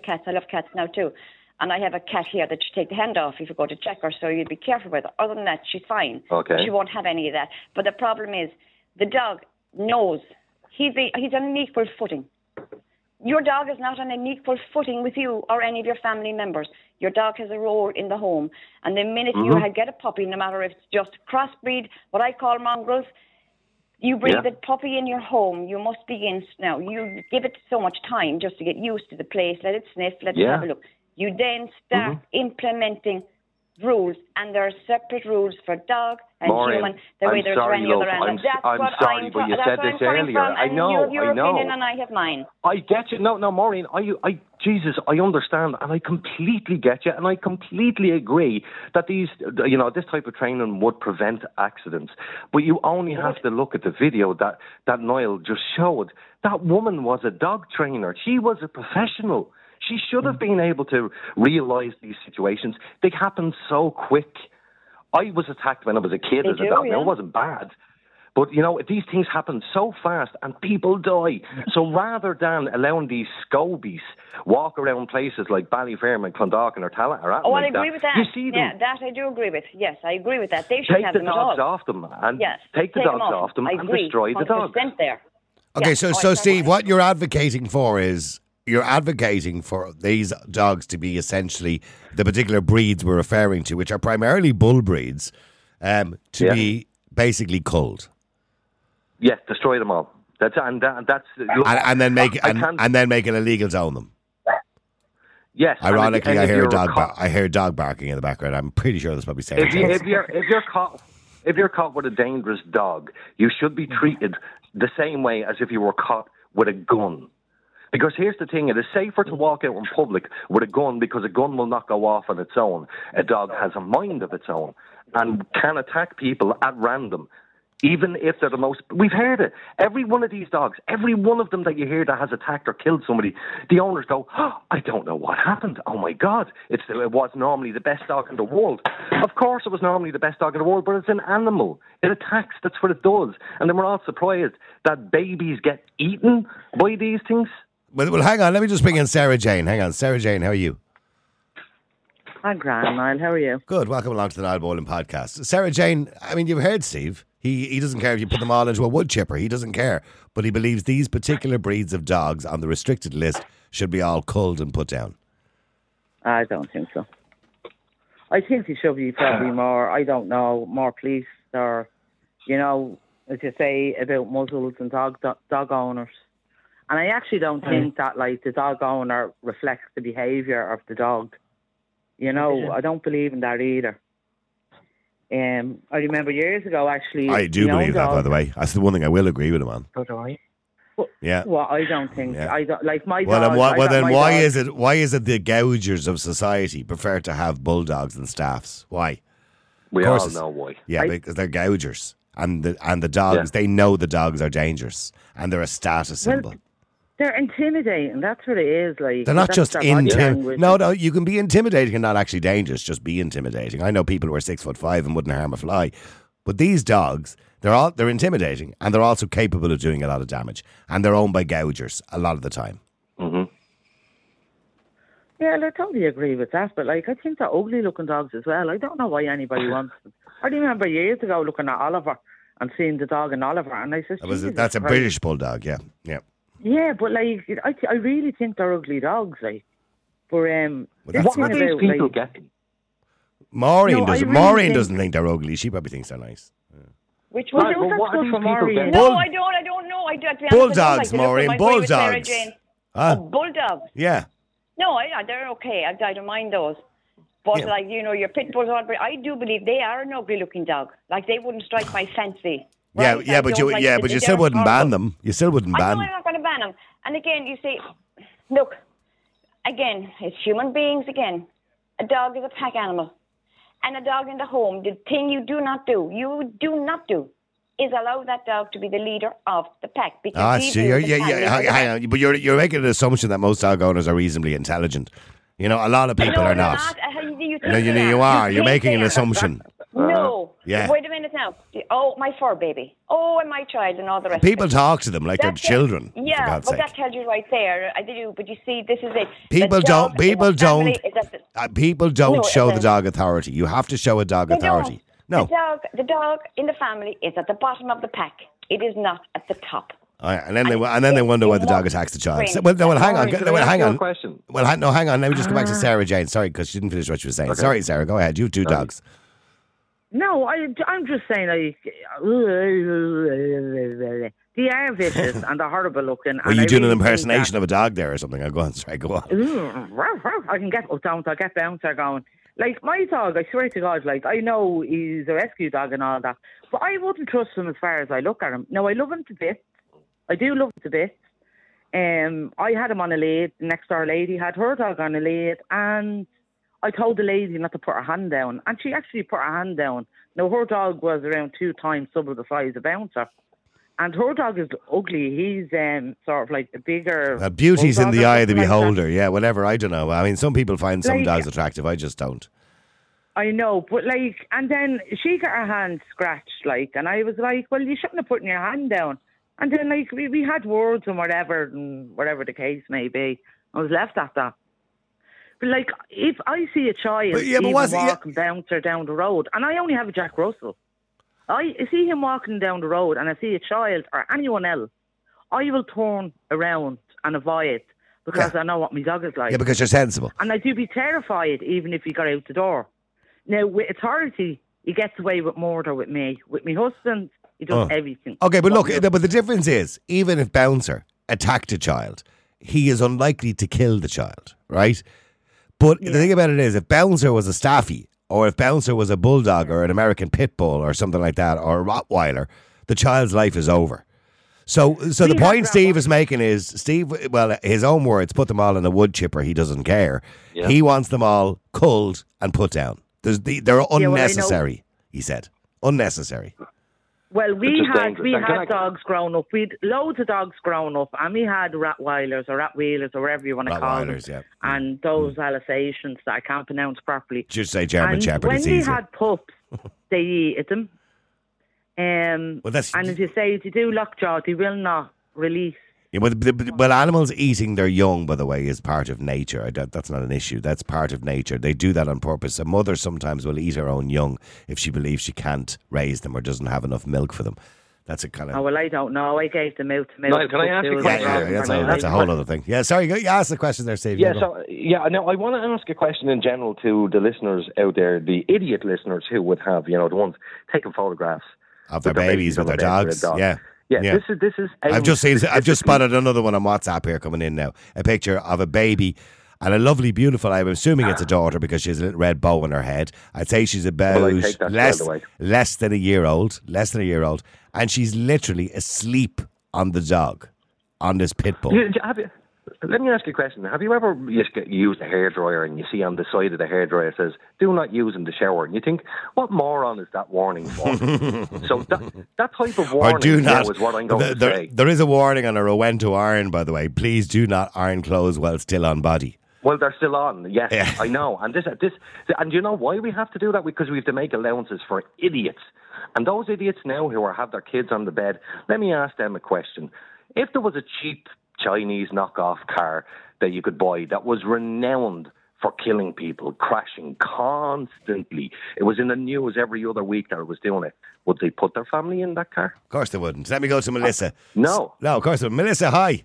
cats. I love cats now too, and I have a cat here that you take the hand off if you go to check her, so you'd be careful with her. Other than that, she's fine. Okay. She won't have any of that. But the problem is, the dog knows he's on an equal footing. Your dog is not on an equal footing with you or any of your family members. Your dog has a role in the home. And the minute you get a puppy, no matter if it's just crossbreed, what I call mongrels, you bring the puppy in your home, you must begin now. You give it so much time just to get used to the place, let it sniff, let it have a look. You then start implementing rules, and there are separate rules for dog and human, the way there's for any other animal. I'm sorry, but you said this earlier. I know. Opinion and I have mine. I get you. No, Maureen, Jesus, I understand, and I completely get you, and I completely agree that these, you know, this type of training would prevent accidents. But you only have to look at the video that Niall just showed. That woman was a dog trainer. She was a professional. She should have been able to realise these situations. They happen so quick. I was attacked when I was a kid as a dog. Yeah. It wasn't bad. But, you know, these things happen so fast and people die. So rather than allowing these scobies walk around places like Ballyferm and Clondalkin or Tallaght or anything like that. Oh, I agree with that. You see them, that I do agree with. Yes, I agree with that. They should have them at all. Take the dogs off them. And yes, take the dogs off them and destroy the dogs. There. Okay, yes. So Steve, what you're advocating for is... You're advocating for these dogs to be essentially the particular breeds we're referring to, which are primarily bull breeds, to be basically culled. Yeah, destroy them all. Then make it illegal to own them. Yes. Ironically, I hear a dog barking in the background. I'm pretty sure that's probably saying. If you're caught. If you're caught with a dangerous dog, you should be treated the same way as if you were caught with a gun. Because here's the thing, it is safer to walk out in public with a gun because a gun will not go off on its own. A dog has a mind of its own and can attack people at random, even if they're the most... We've heard it. Every one of these dogs, every one of them that you hear that has attacked or killed somebody, the owners go, oh, I don't know what happened. Oh, my God. It was normally the best dog in the world. Of course it was normally the best dog in the world, but it's an animal. It attacks. That's what it does. And then we're all surprised that babies get eaten by these things. Well, hang on. Let me just bring in Sarah Jane. Hang on. Sarah Jane, how are you? I'm grand, Niall. How are you? Good. Welcome along to the Niall Boylan podcast. Sarah Jane, I mean, you've heard Steve. He doesn't care if you put them all into a wood chipper. He doesn't care. But he believes these particular breeds of dogs on the restricted list should be all culled and put down. I don't think so. I think he should be probably more, I don't know, more police or, you know, as you say about muzzles and dog owners. And I actually don't think that, like, the dog owner reflects the behaviour of the dog. You know, I don't believe in that either. I remember years ago, actually. I do believe that, by the way. That's the one thing I will agree with him on. So do I. Well, yeah. Well, I don't think. Yeah. I don't like my dog. Well, then why dog, is it? Why is it the gougers of society prefer to have bulldogs and staffs? Why? We all know why. Yeah, because they're gougers, and the dogs. Yeah. They know the dogs are dangerous, and they're a status symbol. Well, they're intimidating. That's what it is. Like, they're not just intimidating. No, you can be intimidating and not actually dangerous. Just be intimidating. I know people who are 6'5" and wouldn't harm a fly, but these dogs, they're intimidating, and they're also capable of doing a lot of damage. And they're owned by gougers a lot of the time. Mm-hmm. Yeah, I totally agree with that. But like, I think they're ugly looking dogs as well. I don't know why anybody wants them. I remember years ago looking at Oliver and seeing the dog in Oliver, and I said, "That's a British bulldog." Yeah, yeah. Yeah, but like, I really think they're ugly dogs. Like, but what are these people like, getting? Maureen doesn't think they're ugly. She probably thinks they're nice. Yeah. Which one? No, I don't know. I do. Bulldogs, Maureen. Bulldogs. Huh? Oh, bulldogs. Yeah. No, they're okay. I don't mind those. But like, you know, your pit bulls. I do believe they are an ugly-looking dog. Like, they wouldn't strike my fancy. Right? Yeah, but you still wouldn't ban them. You still wouldn't ban them. I know I'm not going to ban them. And again, you see, look, again, it's human beings. Again, a dog is a pack animal. And a dog in the home, the thing you do not do is allow that dog to be the leader of the pack. But you're making an assumption that most dog owners are reasonably intelligent. You know, a lot of people are not. You are. You're making an assumption. No. Yeah. Wait a minute now. Oh, my fur baby. Oh, and my child and all the rest. People talk to them like they're children. Yeah, but that tells you right there. I do. But you see, this is it. People don't show the dog authority. You have to show a dog authority. No. The dog in the family is at the bottom of the pack. It is not at the top. All right, and then they wonder why the dog attacks the child. Hang on. Hang on. Let me just go back to Sarah Jane. Sorry, because she didn't finish what she was saying. Okay. Sorry, Sarah. Go ahead. You have two dogs. No, I'm just saying, like, they are vicious and they're horrible looking. Were you doing an impersonation of a dog there or something? Go on. I get bouncer going. Like, my dog, I swear to God, like, I know he's a rescue dog and all that, but I wouldn't trust him as far as I look at him. Now, I love him to bits. I do love him to bits. I had him on a lead. The next door lady had her dog on a lead, and I told the lady not to put her hand down, and she actually put her hand down. Now, her dog was around 2 times double the size of Bouncer, and her dog is ugly. He's sort of like a bigger... beauty's in the eye of the beholder, like, yeah, whatever, I don't know. I mean, some people find some dogs attractive, I just don't. I know, but like, and then she got her hand scratched, like, and I was like, well, you shouldn't have put your hand down. And then, like, we had words and whatever the case may be. I was left at that. But like, if I see a child walking Bouncer down the road, and I only have a Jack Russell, I see him walking down the road and I see a child or anyone else, I will turn around and avoid because I know what my dog is like. Yeah, because you're sensible. And I do be terrified even if he got out the door. Now, with authority, he gets away with murder with me. With my husband, he does everything. Okay, but look, but the difference is, even if Bouncer attacked a child, he is unlikely to kill the child, right? But the thing about it is, if Bouncer was a staffie, or if Bouncer was a bulldog, or an American pit bull, or something like that, or a Rottweiler, the child's life is over. So the point Steve is making is, Steve, well, his own words, put them all in a wood chipper, he doesn't care. Yeah. He wants them all culled and put down. They're unnecessary, he said. Unnecessary. Well, we had dogs grown up. We had loads of dogs grown up, and we had Rottweilers, or whatever you want to call them, and those Alsatians that I can't pronounce properly. Just say German Shepherds. When we had pups, they eat them. And as you say, if you do lockjaw, they will not release Yeah, well, animals eating their young, by the way, is part of nature. That's not an issue. That's part of nature. They do that on purpose. A mother sometimes will eat her own young if she believes she can't raise them or doesn't have enough milk for them. That's a kind of... Oh, well, I don't know. I gave them milk to milk. Niall, can I ask a question? That's a whole other thing. Yeah, sorry, you asked the question there, Steve. I want to ask a question in general to the listeners out there, the idiot listeners who would have, the ones taking photographs of their babies with their dogs. Yeah. This is. I've just spotted another one on WhatsApp here coming in now. A picture of a baby and a lovely, beautiful. I'm assuming it's a daughter because she has a little red bow on her head. I'd say she's about less than a year old, and she's literally asleep on the dog, on this pit bull. Let me ask you a question. Have you ever used a hairdryer and you see on the side of the hairdryer it says, do not use in the shower? And you think, what moron is that warning for? So that type of warning is what I'm going to say. There is a warning on a Rowan to iron, by the way. Please do not iron clothes while still on body. Well, they're still on, yes, yeah. I know. And and you know why we have to do that? Because we have to make allowances for idiots. And those idiots now who have their kids on the bed, let me ask them a question. If there was a cheap Chinese knockoff car that you could buy that was renowned for killing people, crashing constantly. It was in the news every other week that it was doing it. Would they put their family in that car? Of course they wouldn't. Let me go to Melissa. No, of course they wouldn't. Melissa, hi.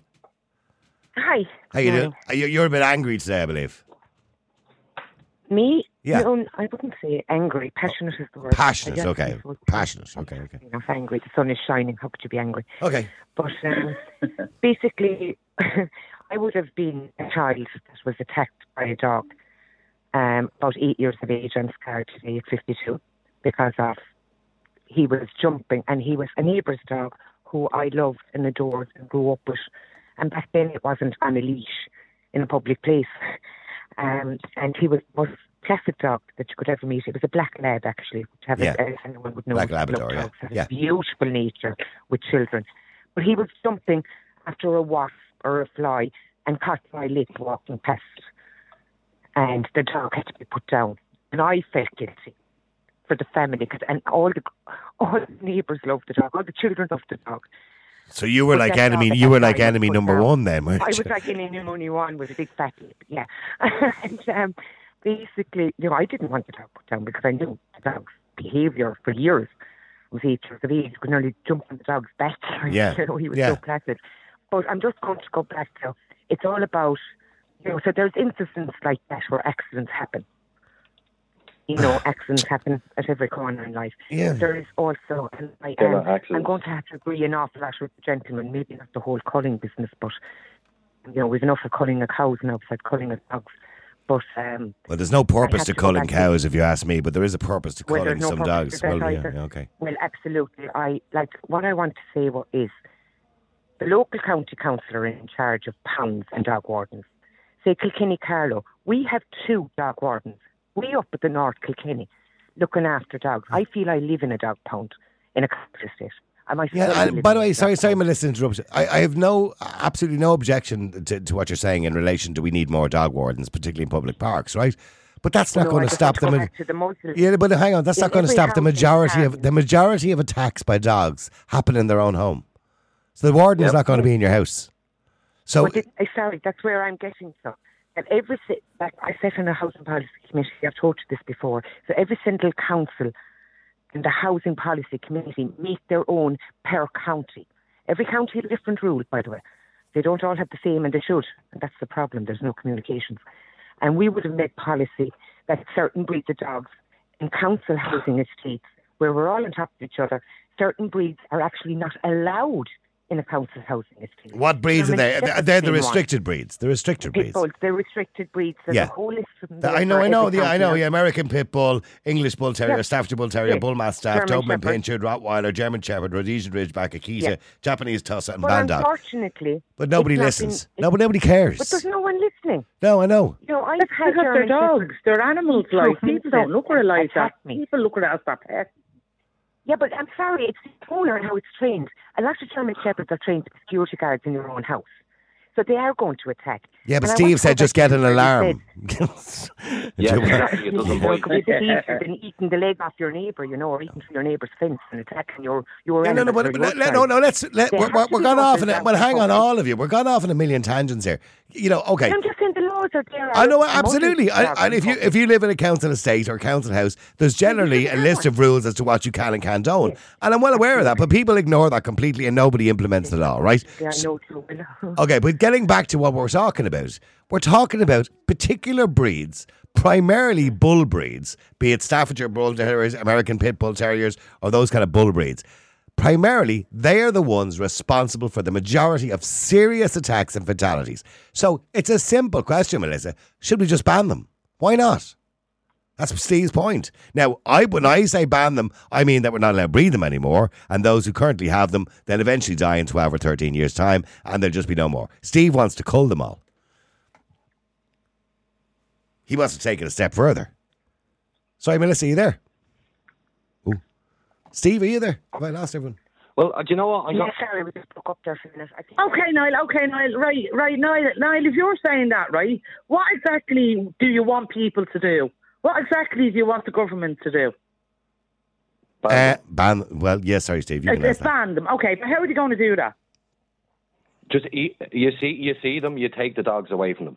Hi. How you doing? You're a bit angry today, I believe. Me? Yeah. No, I wouldn't say angry. Passionate is the word. Passionate, okay. Passionate, okay. You're not angry. The sun is shining. How could you be angry? Okay. But basically, I would have been a child that was attacked by a dog about 8 years of age and scarred today at 52 because of he was jumping and he was a neighbour's dog who I loved and adored and grew up with. And back then it wasn't on a leash in a public place. And he was most classic dog that you could ever meet. It was a black lab, actually, which anyone would know. Black Labrador, yeah. Had a beautiful nature with children. But he was jumping after a wasp or a fly and caught my leg walking past. And the dog had to be put down. And I felt guilty for the family. And all the neighbours loved the dog. All the children loved the dog. So you were enemy number one then, weren't you? I was like enemy number one with a big fat lip, yeah. And basically, I didn't want the dog put down because I knew the dog's behaviour for years. It was 8 years of age. You could only jump on the dog's back. Yeah. He was so placid. But I'm just going to go back to, it's all about, so there's instances like that where accidents happen. Accidents happen at every corner in life. Yeah. There is also, and I'm going to have to agree an awful lot with the gentleman, maybe not the whole culling business, but, we've enough of culling of cows and outside culling of dogs. But, well, there's no purpose to culling cows, if you ask me, but there is a purpose to culling some dogs. Well, absolutely. What I want to say is the local county councillor in charge of pounds and dog wardens, say Kilkenny Carlow, we have two dog wardens. Way up at the North Kilkenny, looking after dogs. I feel I live in a dog pound in a country estate. By the way, sorry, Melissa, interrupt. I have absolutely no objection to what you're saying in relation to we need more dog wardens, particularly in public parks, right? But that's not going to stop them. But hang on, that's not going to stop the majority of attacks by dogs happen in their own home. So the warden is not going to be in your house. So sorry, that's where I'm getting to. And I sat on a housing policy committee, I've told you this before, so every single council and the housing policy committee make their own per county. Every county has a different rule, by the way. They don't all have the same, and they should. And that's the problem, there's no communications. And we would have made policy that certain breeds of dogs in council housing estates, where we're all on top of each other, certain breeds are actually not allowed in a council housing estate. What breeds are they? They're the restricted breeds. The restricted breeds. They're restricted breeds. There's a whole list of them. I know. Yeah, American Pit Bull, English Bull Terrier, Staffordshire Bull Terrier, Bull Mastiff, Doberman Pinschers, Rottweiler, German Shepherd, Rhodesian Ridgeback, Akita, Japanese Tosser, and Van Dog. Unfortunately, but nobody listens. Nobody cares. But there's no one listening. No, I know. I've had their dogs. They're animals. Like people don't look at it like that. People look at it as their pets. Yeah, but I'm sorry, it's the owner and how it's trained. A lot of German Shepherds are trained to be security guards in your own house. So they are going to attack. Yeah, but Steve said just get an alarm. Yeah, exactly. It could be a bit easier than eating the leg off your neighbour, you know, or eating through your neighbour's fence and attacking your enemy. We're gone off. Well, hang on, all of you. We're gone off on a million tangents here. You know, okay. I'm just saying the laws are there. I know, absolutely. And if you live in a council estate or council house, there's generally a list of rules as to what you can and can't own. Yes. And I'm well aware of that, but people ignore that completely and nobody implements it all, right? Yeah, so, okay, but getting back to what we're talking about. We're talking about particular breeds, primarily bull breeds, be it Staffordshire Bull Terriers, American Pit Bull Terriers, or those kind of bull breeds. Primarily, they are the ones responsible for the majority of serious attacks and fatalities. So it's a simple question, Melissa. Should we just ban them? Why not? That's Steve's point. Now, when I say ban them, I mean that we're not allowed to breed them anymore, and those who currently have them then eventually die in 12 or 13 years' time, and there'll just be no more. Steve wants to cull them all. He wants to take it a step further. Sorry, Melissa, are you there? Ooh. Steve, are you there? Have I lost everyone? Well, do you know what? Sorry, we just broke up there for a minute. Okay, Niall. Right, Niall, if you're saying that, right, what exactly do you want people to do? What exactly do you want the government to do? Ban them. Well, yes, yeah, sorry, Steve, you can ask that. Ban them. Okay, but how are you going to do that? Just you see them, you take the dogs away from them.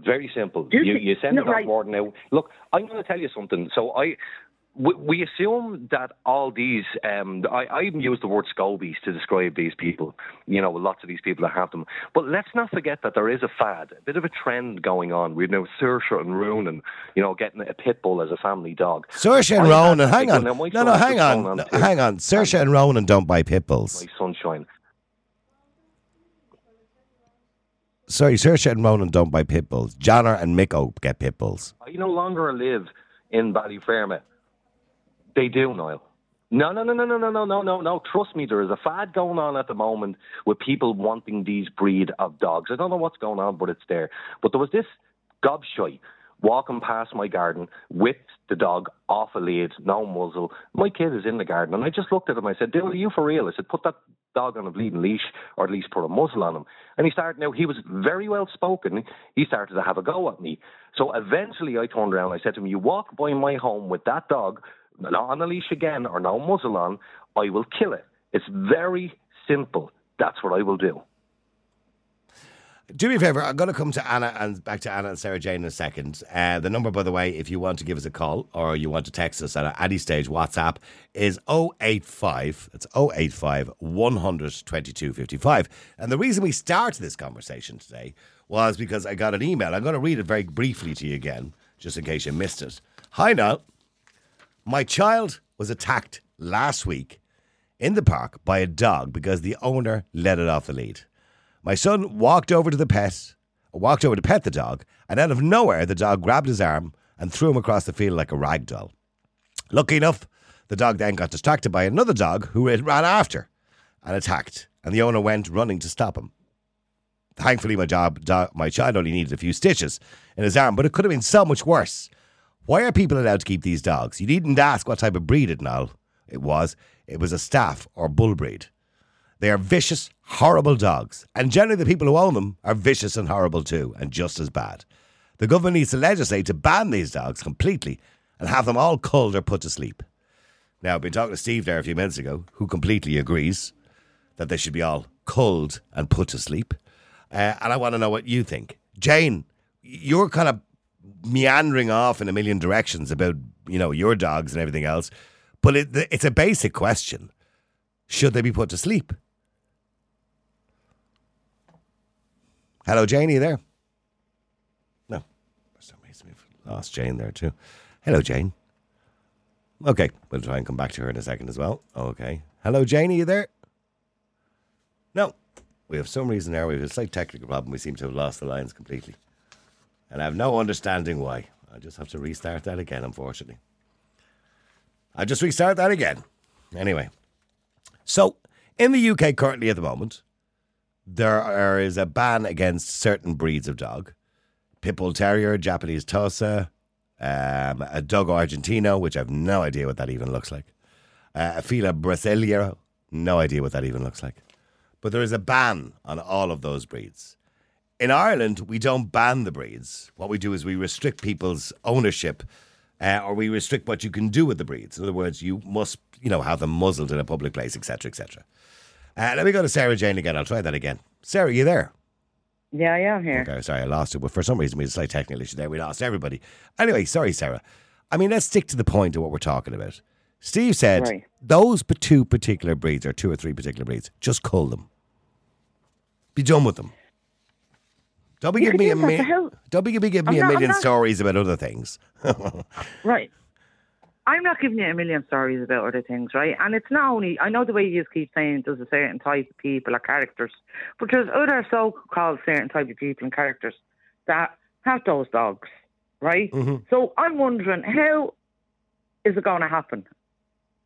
Very simple. You send the dog warden out. Look, I'm going to tell you something. So we assume that all these, I even use the word scobies to describe these people. You know, lots of these people that have them. But let's not forget that there is a fad, a bit of a trend going on. We've now Saoirse and Ronan, you know, getting a pit bull as a family dog. Saoirse and Ronan, hang on. Hang on. Saoirse and Ronan don't buy pit bulls. My sunshine. Sorry, Saoirse and Ronan don't buy pit bulls. Jonna and Micko get pit bulls. I no longer live in Ballyferma. They do, Niall. No. Trust me, there is a fad going on at the moment with people wanting these breed of dogs. I don't know what's going on, but it's there. But there was this gobshite walking past my garden with the dog off a lead, no muzzle. My kid is in the garden, and I just looked at him. I said, "Dude, are you for real?" I said, "Put that dog on a bleeding leash, or at least put a muzzle on him." And he was very well spoken. He started to have a go at me. So eventually I turned around and I said to him, "You walk by my home with that dog, not on a leash again or no muzzle on, I will kill it. It's very simple. That's what I will do." Do me a favour. I'm going to come to Anna and back to Anna and Sarah Jane in a second. The number, by the way, if you want to give us a call or you want to text us at any stage, WhatsApp is 085. It's 085 12255. And the reason we started this conversation today was because I got an email. I'm going to read it very briefly to you again, just in case you missed it. Hi, Niall. My child was attacked last week in the park by a dog because the owner let it off the lead. My son walked over to pet the dog, and out of nowhere, the dog grabbed his arm and threw him across the field like a rag doll. Lucky enough, the dog then got distracted by another dog who it ran after and attacked, and the owner went running to stop him. Thankfully, my child only needed a few stitches in his arm, but it could have been so much worse. Why are people allowed to keep these dogs? You needn't ask what type of breed it was. It was a staff or bull breed. They are vicious, horrible dogs. And generally the people who own them are vicious and horrible too, and just as bad. The government needs to legislate to ban these dogs completely and have them all culled or put to sleep. Now, I've been talking to Steve there a few minutes ago, who completely agrees that they should be all culled and put to sleep. And I want to know what you think. Jane, you're kind of meandering off in a million directions about, you know, your dogs and everything else. But it's a basic question. Should they be put to sleep? Hello, Jane, are you there? No. For some reason, we've lost Jane there too. Hello, Jane. Okay, we'll try and come back to her in a second as well. Okay. Hello, Jane, are you there? No. We have some reason there. We have a slight technical problem. We seem to have lost the lines completely. And I have no understanding why. I just have to restart that again, unfortunately. Anyway. So, in the UK currently at the moment, there is a ban against certain breeds of dog. Pit Bull Terrier, Japanese Tosa, a Dogo Argentino, which I have no idea what that even looks like. A Fila Brasileira, no idea what that even looks like. But there is a ban on all of those breeds. In Ireland, we don't ban the breeds. What we do is we restrict people's ownership, or we restrict what you can do with the breeds. In other words, you must, have them muzzled in a public place, etc., etc. Let me go to Sarah Jane again. I'll try that again. Sarah, are you there? Yeah, I am here. Okay, sorry, I lost it. But for some reason, we had a slight technical issue there. We lost everybody. Anyway, sorry, Sarah. Let's stick to the point of what we're talking about. Steve said, right, those two particular breeds, or two or three particular breeds, just cull them. Be done with them. Don't be giving me a million stories about other things. Right. I'm not giving you a million stories about other things, right? And it's not only, I know the way you just keep saying there's a certain type of people or characters, but there's other so-called certain type of people and characters that have those dogs, right? Mm-hmm. So I'm wondering, how is it going to happen?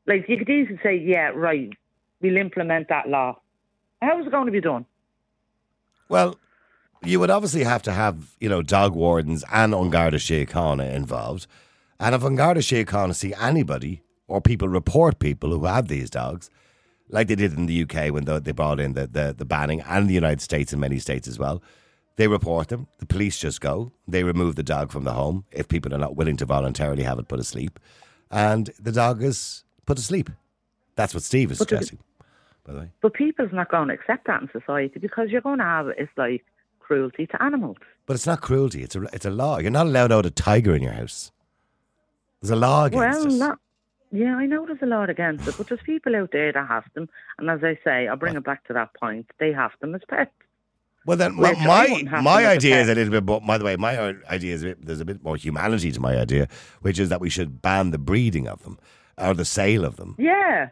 Like, you could easily say, yeah, right, we'll implement that law. How is it going to be done? Well, you would obviously have to have, dog wardens and An Garda Síochána involved. And if An Garda Síochána see anybody or people report people who have these dogs, like they did in the UK when they brought in the banning, and the United States and many states as well, they report them. The police just go. They remove the dog from the home if people are not willing to voluntarily have it put asleep. And the dog is put asleep. That's what Steve is suggesting, by the way. But people's not going to accept that in society, because you're going to have, it's like, cruelty to animals. But it's not cruelty. It's a law. You're not allowed out a tiger in your house. There's a law against it. Yeah, I know there's a law against it, but there's people out there that have them. And as I say, I'll bring it back to that point. They have them as pets. Well, then my idea is a little bit more, by the way, my idea is there's a bit more humanity to my idea, which is that we should ban the breeding of them or the sale of them. Yeah.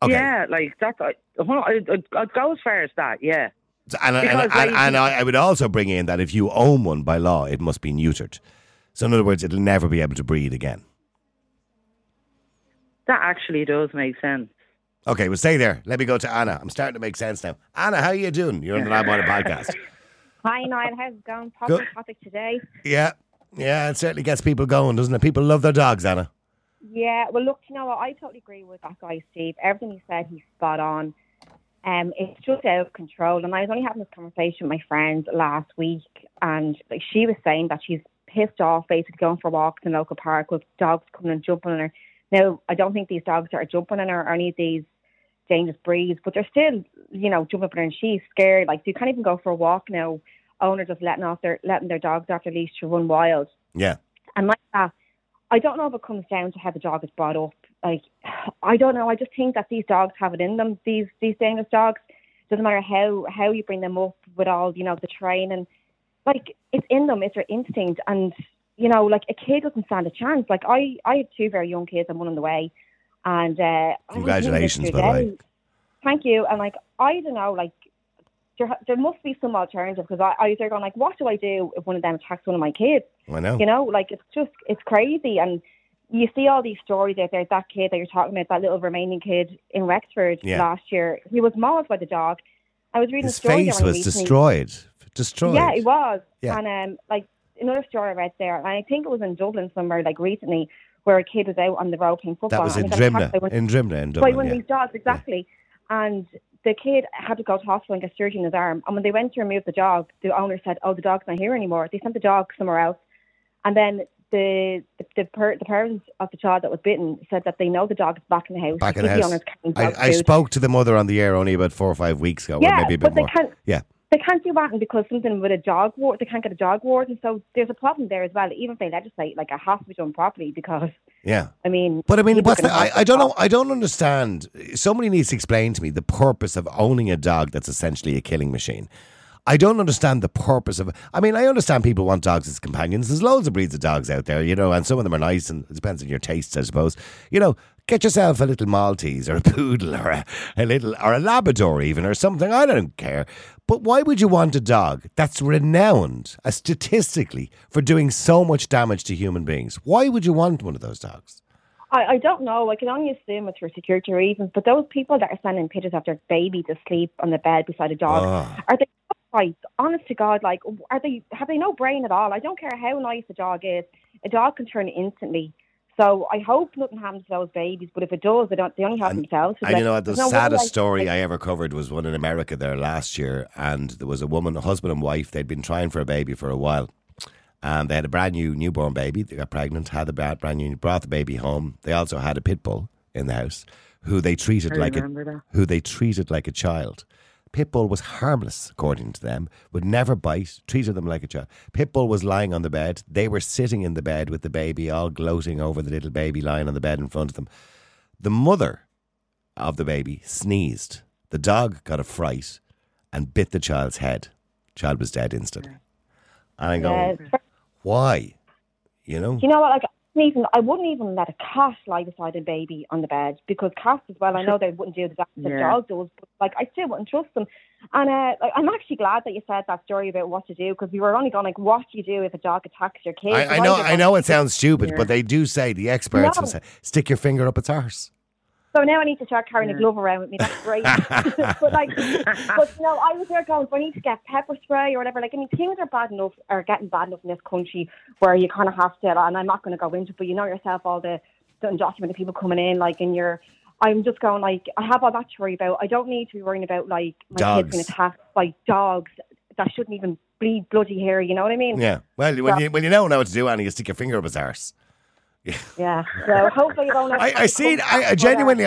Okay. Yeah, like that's, I'd go as far as that, yeah. And I would also bring in that if you own one by law, it must be neutered. So in other words, it'll never be able to breed again. That actually does make sense. Okay, we'll stay there. Let me go to Anna. I'm starting to make sense now. Anna, how are you doing? You're on the Lab Water podcast. Hi, Niall. How's it going? Popular topic today. Yeah, it certainly gets people going, doesn't it? People love their dogs, Anna. Yeah, well, look, you know what? I totally agree with that guy, Steve. Everything he said, he's spot on. It's just out of control, and I was only having this conversation with my friend last week, and like she was saying that she's pissed off basically going for walks in the local park with dogs coming and jumping on her. Now, I don't think these dogs that are jumping on her are any of these dangerous breeds, but they're still, jumping up on her, and she's scared. Like, you can't even go for a walk now. Owners just letting their dogs off their leash to run wild. Yeah, and like that, I don't know if it comes down to how the dog is brought up. Like, I don't know. I just think that these dogs have it in them. These dangerous dogs. Doesn't matter how you bring them up with all the training. Like, it's in them. It's their instinct. And like a kid doesn't stand a chance. Like I had two very young kids and one on the way. And congratulations, by the way. Thank you. And like I don't know. Like there must be some alternative, because I was there going like, what do I do if one of them attacks one of my kids? I know. Like it's crazy. And you see all these stories out there, that kid that you're talking about, that little Romanian kid in Wexford last year, he was mauled by the dog. I was reading a story. His face was destroyed. Yeah, it was. Yeah. And like another story I read there, and I think it was in Dublin somewhere, like recently, where a kid was out on the road playing football. That was in Drimna, in Dublin. By one of these dogs, exactly. Yeah. And the kid had to go to hospital and get surgery in his arm. And when they went to remove the dog, the owner said, oh, the dog's not here anymore. They sent the dog somewhere else. And then the parents of the child that was bitten said that they know the dog is back in the house. Back in the house. I spoke to the mother on the air only about 4 or 5 weeks ago. Yeah, maybe a bit but they more. Can't. Yeah, they can't do that because something with a dog ward. They can't get a dog ward, and so there's a problem there as well. Even if they legislate, like it has to be done properly because. Yeah. What's the, I don't know. I don't understand. Somebody needs to explain to me the purpose of owning a dog that's essentially a killing machine. I don't understand the purpose of it. I understand people want dogs as companions. There's loads of breeds of dogs out there, and some of them are nice, and it depends on your tastes, I suppose. Get yourself a little Maltese or a poodle or a Labrador even or something. I don't care. But why would you want a dog that's renowned statistically for doing so much damage to human beings? Why would you want one of those dogs? I don't know. I can only assume it's for security reasons. But those people that are sending pictures of their baby to sleep on the bed beside a dog, are they? Right, honest to God, like, have they no brain at all? I don't care how nice a dog is. A dog can turn instantly So I hope nothing happens to those babies, but if it does, they only have themselves. And you know what, the saddest story I ever covered was one in America there last year, and there was a woman, a husband and wife, they'd been trying for a baby for a while, and they had a brand new newborn baby. They got pregnant, had the brand new, brought the baby home. They also had a pit bull in the house who they treated like a child. Pit bull was harmless, according to them, would never bite, treated them like a child. Pit bull was lying on the bed. They were sitting in the bed with the baby, all gloating over the little baby lying on the bed in front of them. The mother of the baby sneezed. The dog got a fright and bit the child's head. Child was dead instantly. And I'm going, why? You know? You know what, like... I wouldn't even let a cat lie beside a baby on the bed, because cats as well, I know they wouldn't do the exact same dog does, but like, I still wouldn't trust them. And I'm actually glad that you said that story about what to do, because we were only going like, what do you do if a dog attacks your kid? I know it sounds stupid, but they do say, the experts will say, stick your finger up its arse. So now I need to start carrying a glove around with me. That's great. But no, I was there going, I need to get pepper spray or whatever. Like, I mean, things are bad enough, are getting bad enough in this country where you kind of have to, and I'm not going to go into it, but you know yourself, all the undocumented people coming in, like, and I'm just going, like, I have all that to worry about. I don't need to be worrying about, like, my kids being attacked by dogs that shouldn't even bleed bloody hair, you know what I mean? Yeah. Well, when you know what to do, Annie, you stick your finger up his arse. Yeah. So hopefully you don't. I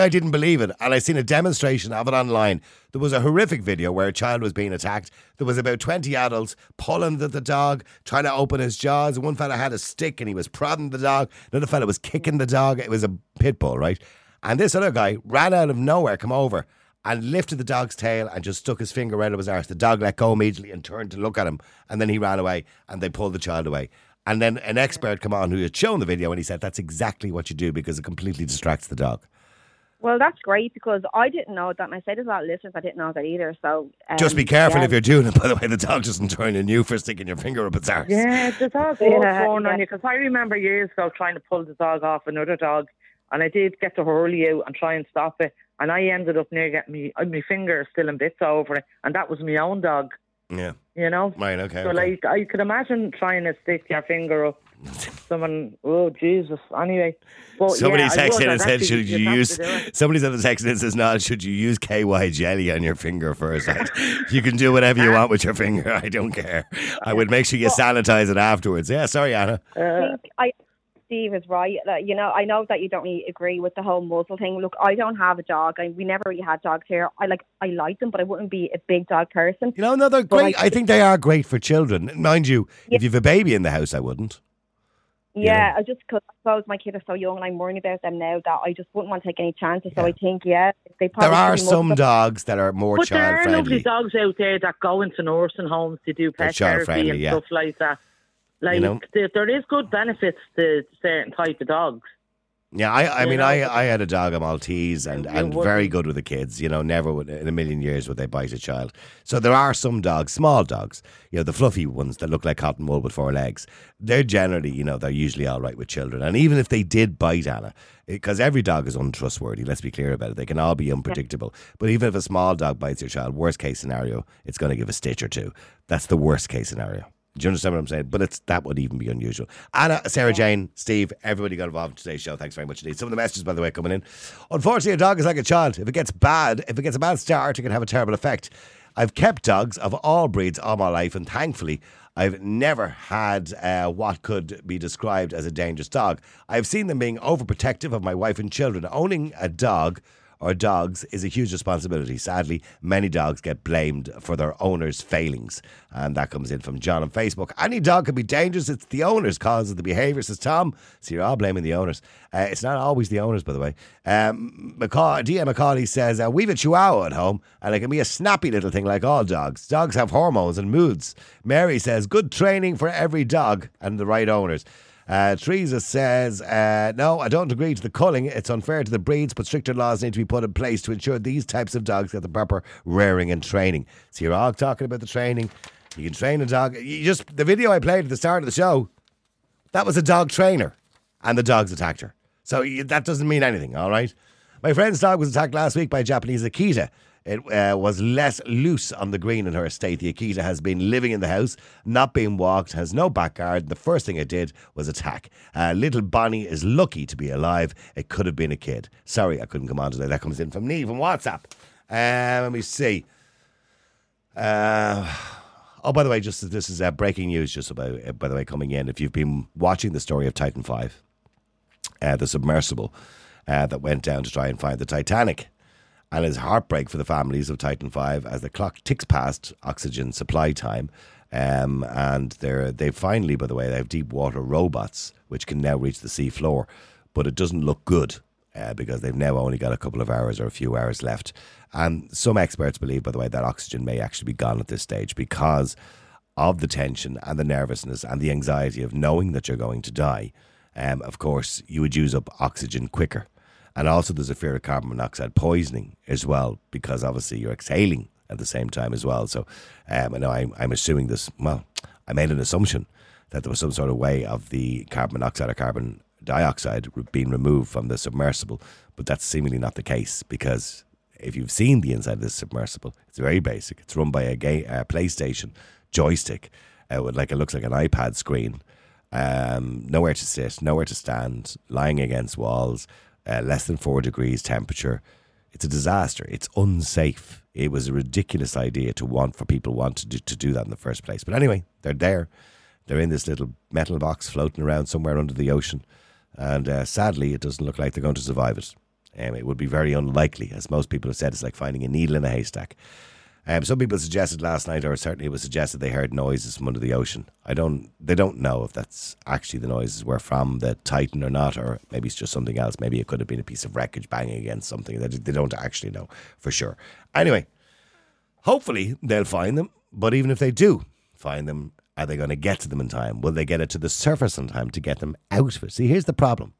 didn't believe it, and I seen a demonstration of it online. There was a horrific video where a child was being attacked. There was about 20 adults pulling the dog, trying to open his jaws. One fella had a stick and he was prodding the dog. Another fella was kicking the dog. It was a pit bull, right? And this other guy ran out of nowhere, come over and lifted the dog's tail and just stuck his finger right up his arse. The dog let go immediately and turned to look at him, and then he ran away and they pulled the child away. And then an expert came on who had shown the video, and he said that's exactly what you do, because it completely distracts the dog. Well, that's great, because I didn't know that, and I said there's a lot of listeners, I didn't know that either. So just be careful if you're doing it. By the way, the dog doesn't turn on you for sticking your finger up its arse. Yeah, the dog won't turn on you, because I remember years ago trying to pull the dog off another dog, and I did get to hurl out and try and stop it, and I ended up near getting my finger still in bits over it, and that was my own dog. Yeah. You know? Right, okay. So, like, I could imagine trying to stick your finger up someone, oh, Jesus. Anyway. But, somebody's on the text and says, Niall, should you use KY jelly on your finger first? You can do whatever you want with your finger. I don't care. I would make sure you sanitize it afterwards. Yeah, sorry, Anna. Steve is right. Like, you know, I know that you don't really agree with the whole muzzle thing. Look, I don't have a dog. We never really had dogs here. I like them, but I wouldn't be a big dog person. You know, no, they're great. I think they are great for children. Mind you, if you've a baby in the house, I wouldn't. Yeah, I just, because I suppose my kids are so young and I'm worrying about them now that I just wouldn't want to take any chances. Yeah. So I think, there are some dogs that are more child-friendly. But there are lovely dogs out there that go into nursing homes to do pet therapy and stuff like that. Like, you know, there is good benefits to certain type of dogs. Yeah, I had a dog, a Maltese, and very good with the kids. You know, never in a million years would they bite a child. So there are some dogs, small dogs, you know, the fluffy ones that look like cotton wool with four legs. They're generally, you know, they're usually all right with children. And even if they did bite, Anna, because every dog is untrustworthy, let's be clear about it. They can all be unpredictable. Yeah. But even if a small dog bites your child, worst case scenario, it's going to give a stitch or two. That's the worst case scenario. Do you understand what I'm saying? But that would even be unusual. Anna, Sarah Jane, Steve, everybody got involved in today's show. Thanks very much indeed. Some of the messages, by the way, coming in. Unfortunately, a dog is like a child. If it gets a bad start, it can have a terrible effect. I've kept dogs of all breeds all my life, and thankfully, I've never had what could be described as a dangerous dog. I've seen them being overprotective of my wife and children. Owning a dog or dogs is a huge responsibility. Sadly, many dogs get blamed for their owners' failings. And that comes in from John on Facebook. Any dog can be dangerous. It's the owner's cause of the behaviour, says Tom. So you're all blaming the owners. It's not always the owners, by the way. DM McCauley says, we've a chihuahua at home and it can be a snappy little thing like all dogs. Dogs have hormones and moods. Mary says, good training for every dog and the right owners. Teresa says, no, I don't agree to the culling. It's unfair to the breeds, but stricter laws need to be put in place to ensure these types of dogs get the proper rearing and training. So you're all talking about the training. You can train a dog. The video I played at the start of the show, that was a dog trainer, and the dogs attacked her. So that doesn't mean anything, all right? My friend's dog was attacked last week by a Japanese Akita. It was less loose on the green in her estate. The Akita has been living in the house, not being walked, has no backyard. The first thing it did was attack. Little Bonnie is lucky to be alive. It could have been a kid. Sorry, I couldn't come on today. That comes in from Neve on WhatsApp. Let me see. Oh, by the way, just this is breaking news just about, by the way, coming in. If you've been watching the story of Titan 5, the submersible that went down to try and find the Titanic, and it's heartbreak for the families of Titan 5 as the clock ticks past oxygen supply time. And they finally, by the way, they have deep water robots which can now reach the sea floor. But it doesn't look good because they've now only got a couple of hours or a few hours left. And some experts believe, by the way, that oxygen may actually be gone at this stage because of the tension and the nervousness and the anxiety of knowing that you're going to die. Of course, you would use up oxygen quicker. And also there's a fear of carbon monoxide poisoning as well, because obviously you're exhaling at the same time as well. So I know I'm assuming this, well, I made an assumption that there was some sort of way of the carbon monoxide or carbon dioxide being removed from the submersible, but that's seemingly not the case, because if you've seen the inside of this submersible, it's very basic. It's run by a PlayStation joystick. With like it looks like an iPad screen. Nowhere to sit, nowhere to stand, lying against walls, less than 4 degrees temperature. It's a disaster. It's unsafe. It was a ridiculous idea for people to do that in the first place. But anyway, they're there. They're in this little metal box floating around somewhere under the ocean. And sadly, it doesn't look like they're going to survive it. It would be very unlikely. As most people have said, it's like finding a needle in a haystack. Some people suggested last night, or certainly it was suggested, they heard noises from under the ocean. They don't know if that's actually the noises were from the Titan or not, or maybe it's just something else. Maybe it could have been a piece of wreckage banging against something. They don't actually know for sure. Anyway, hopefully they'll find them. But even if they do find them, are they going to get to them in time? Will they get it to the surface in time to get them out of it? See, here's the problem.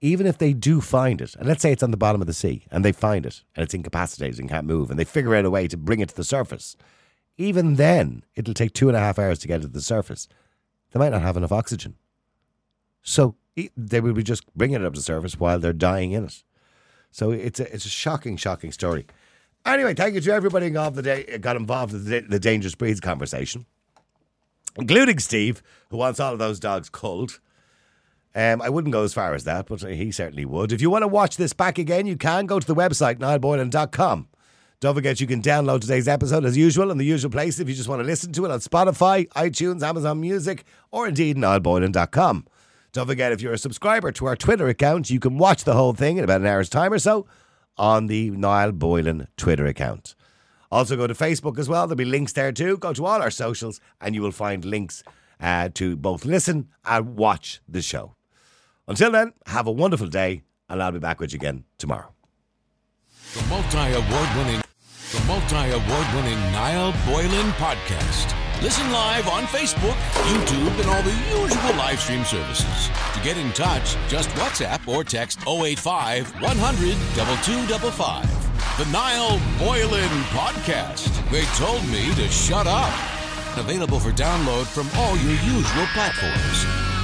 Even if they do find it, and let's say it's on the bottom of the sea, and they find it, and it's incapacitated and can't move, and they figure out a way to bring it to the surface, even then, it'll take 2.5 hours to get it to the surface. They might not have enough oxygen. So they will be just bringing it up to the surface while they're dying in it. So it's a shocking, shocking story. Anyway, thank you to everybody involved today, got involved in the Dangerous Breeds conversation, including Steve, who wants all of those dogs culled. I wouldn't go as far as that, but he certainly would. If you want to watch this back again, you can go to the website, niallboylan.com. Don't forget, you can download today's episode as usual in the usual place if you just want to listen to it on Spotify, iTunes, Amazon Music, or indeed niallboylan.com. Don't forget, if you're a subscriber to our Twitter account, you can watch the whole thing in about an hour's time or so on the Niall Boylan Twitter account. Also go to Facebook as well. There'll be links there too. Go to all our socials and you will find links to both listen and watch the show. Until then, have a wonderful day, and I'll be back with you again tomorrow. The multi-award winning Niall Boylan podcast. Listen live on Facebook, YouTube, and all the usual live stream services. To get in touch, just WhatsApp or text 085 100 2255. The Niall Boylan podcast. They told me to shut up. Available for download from all your usual platforms.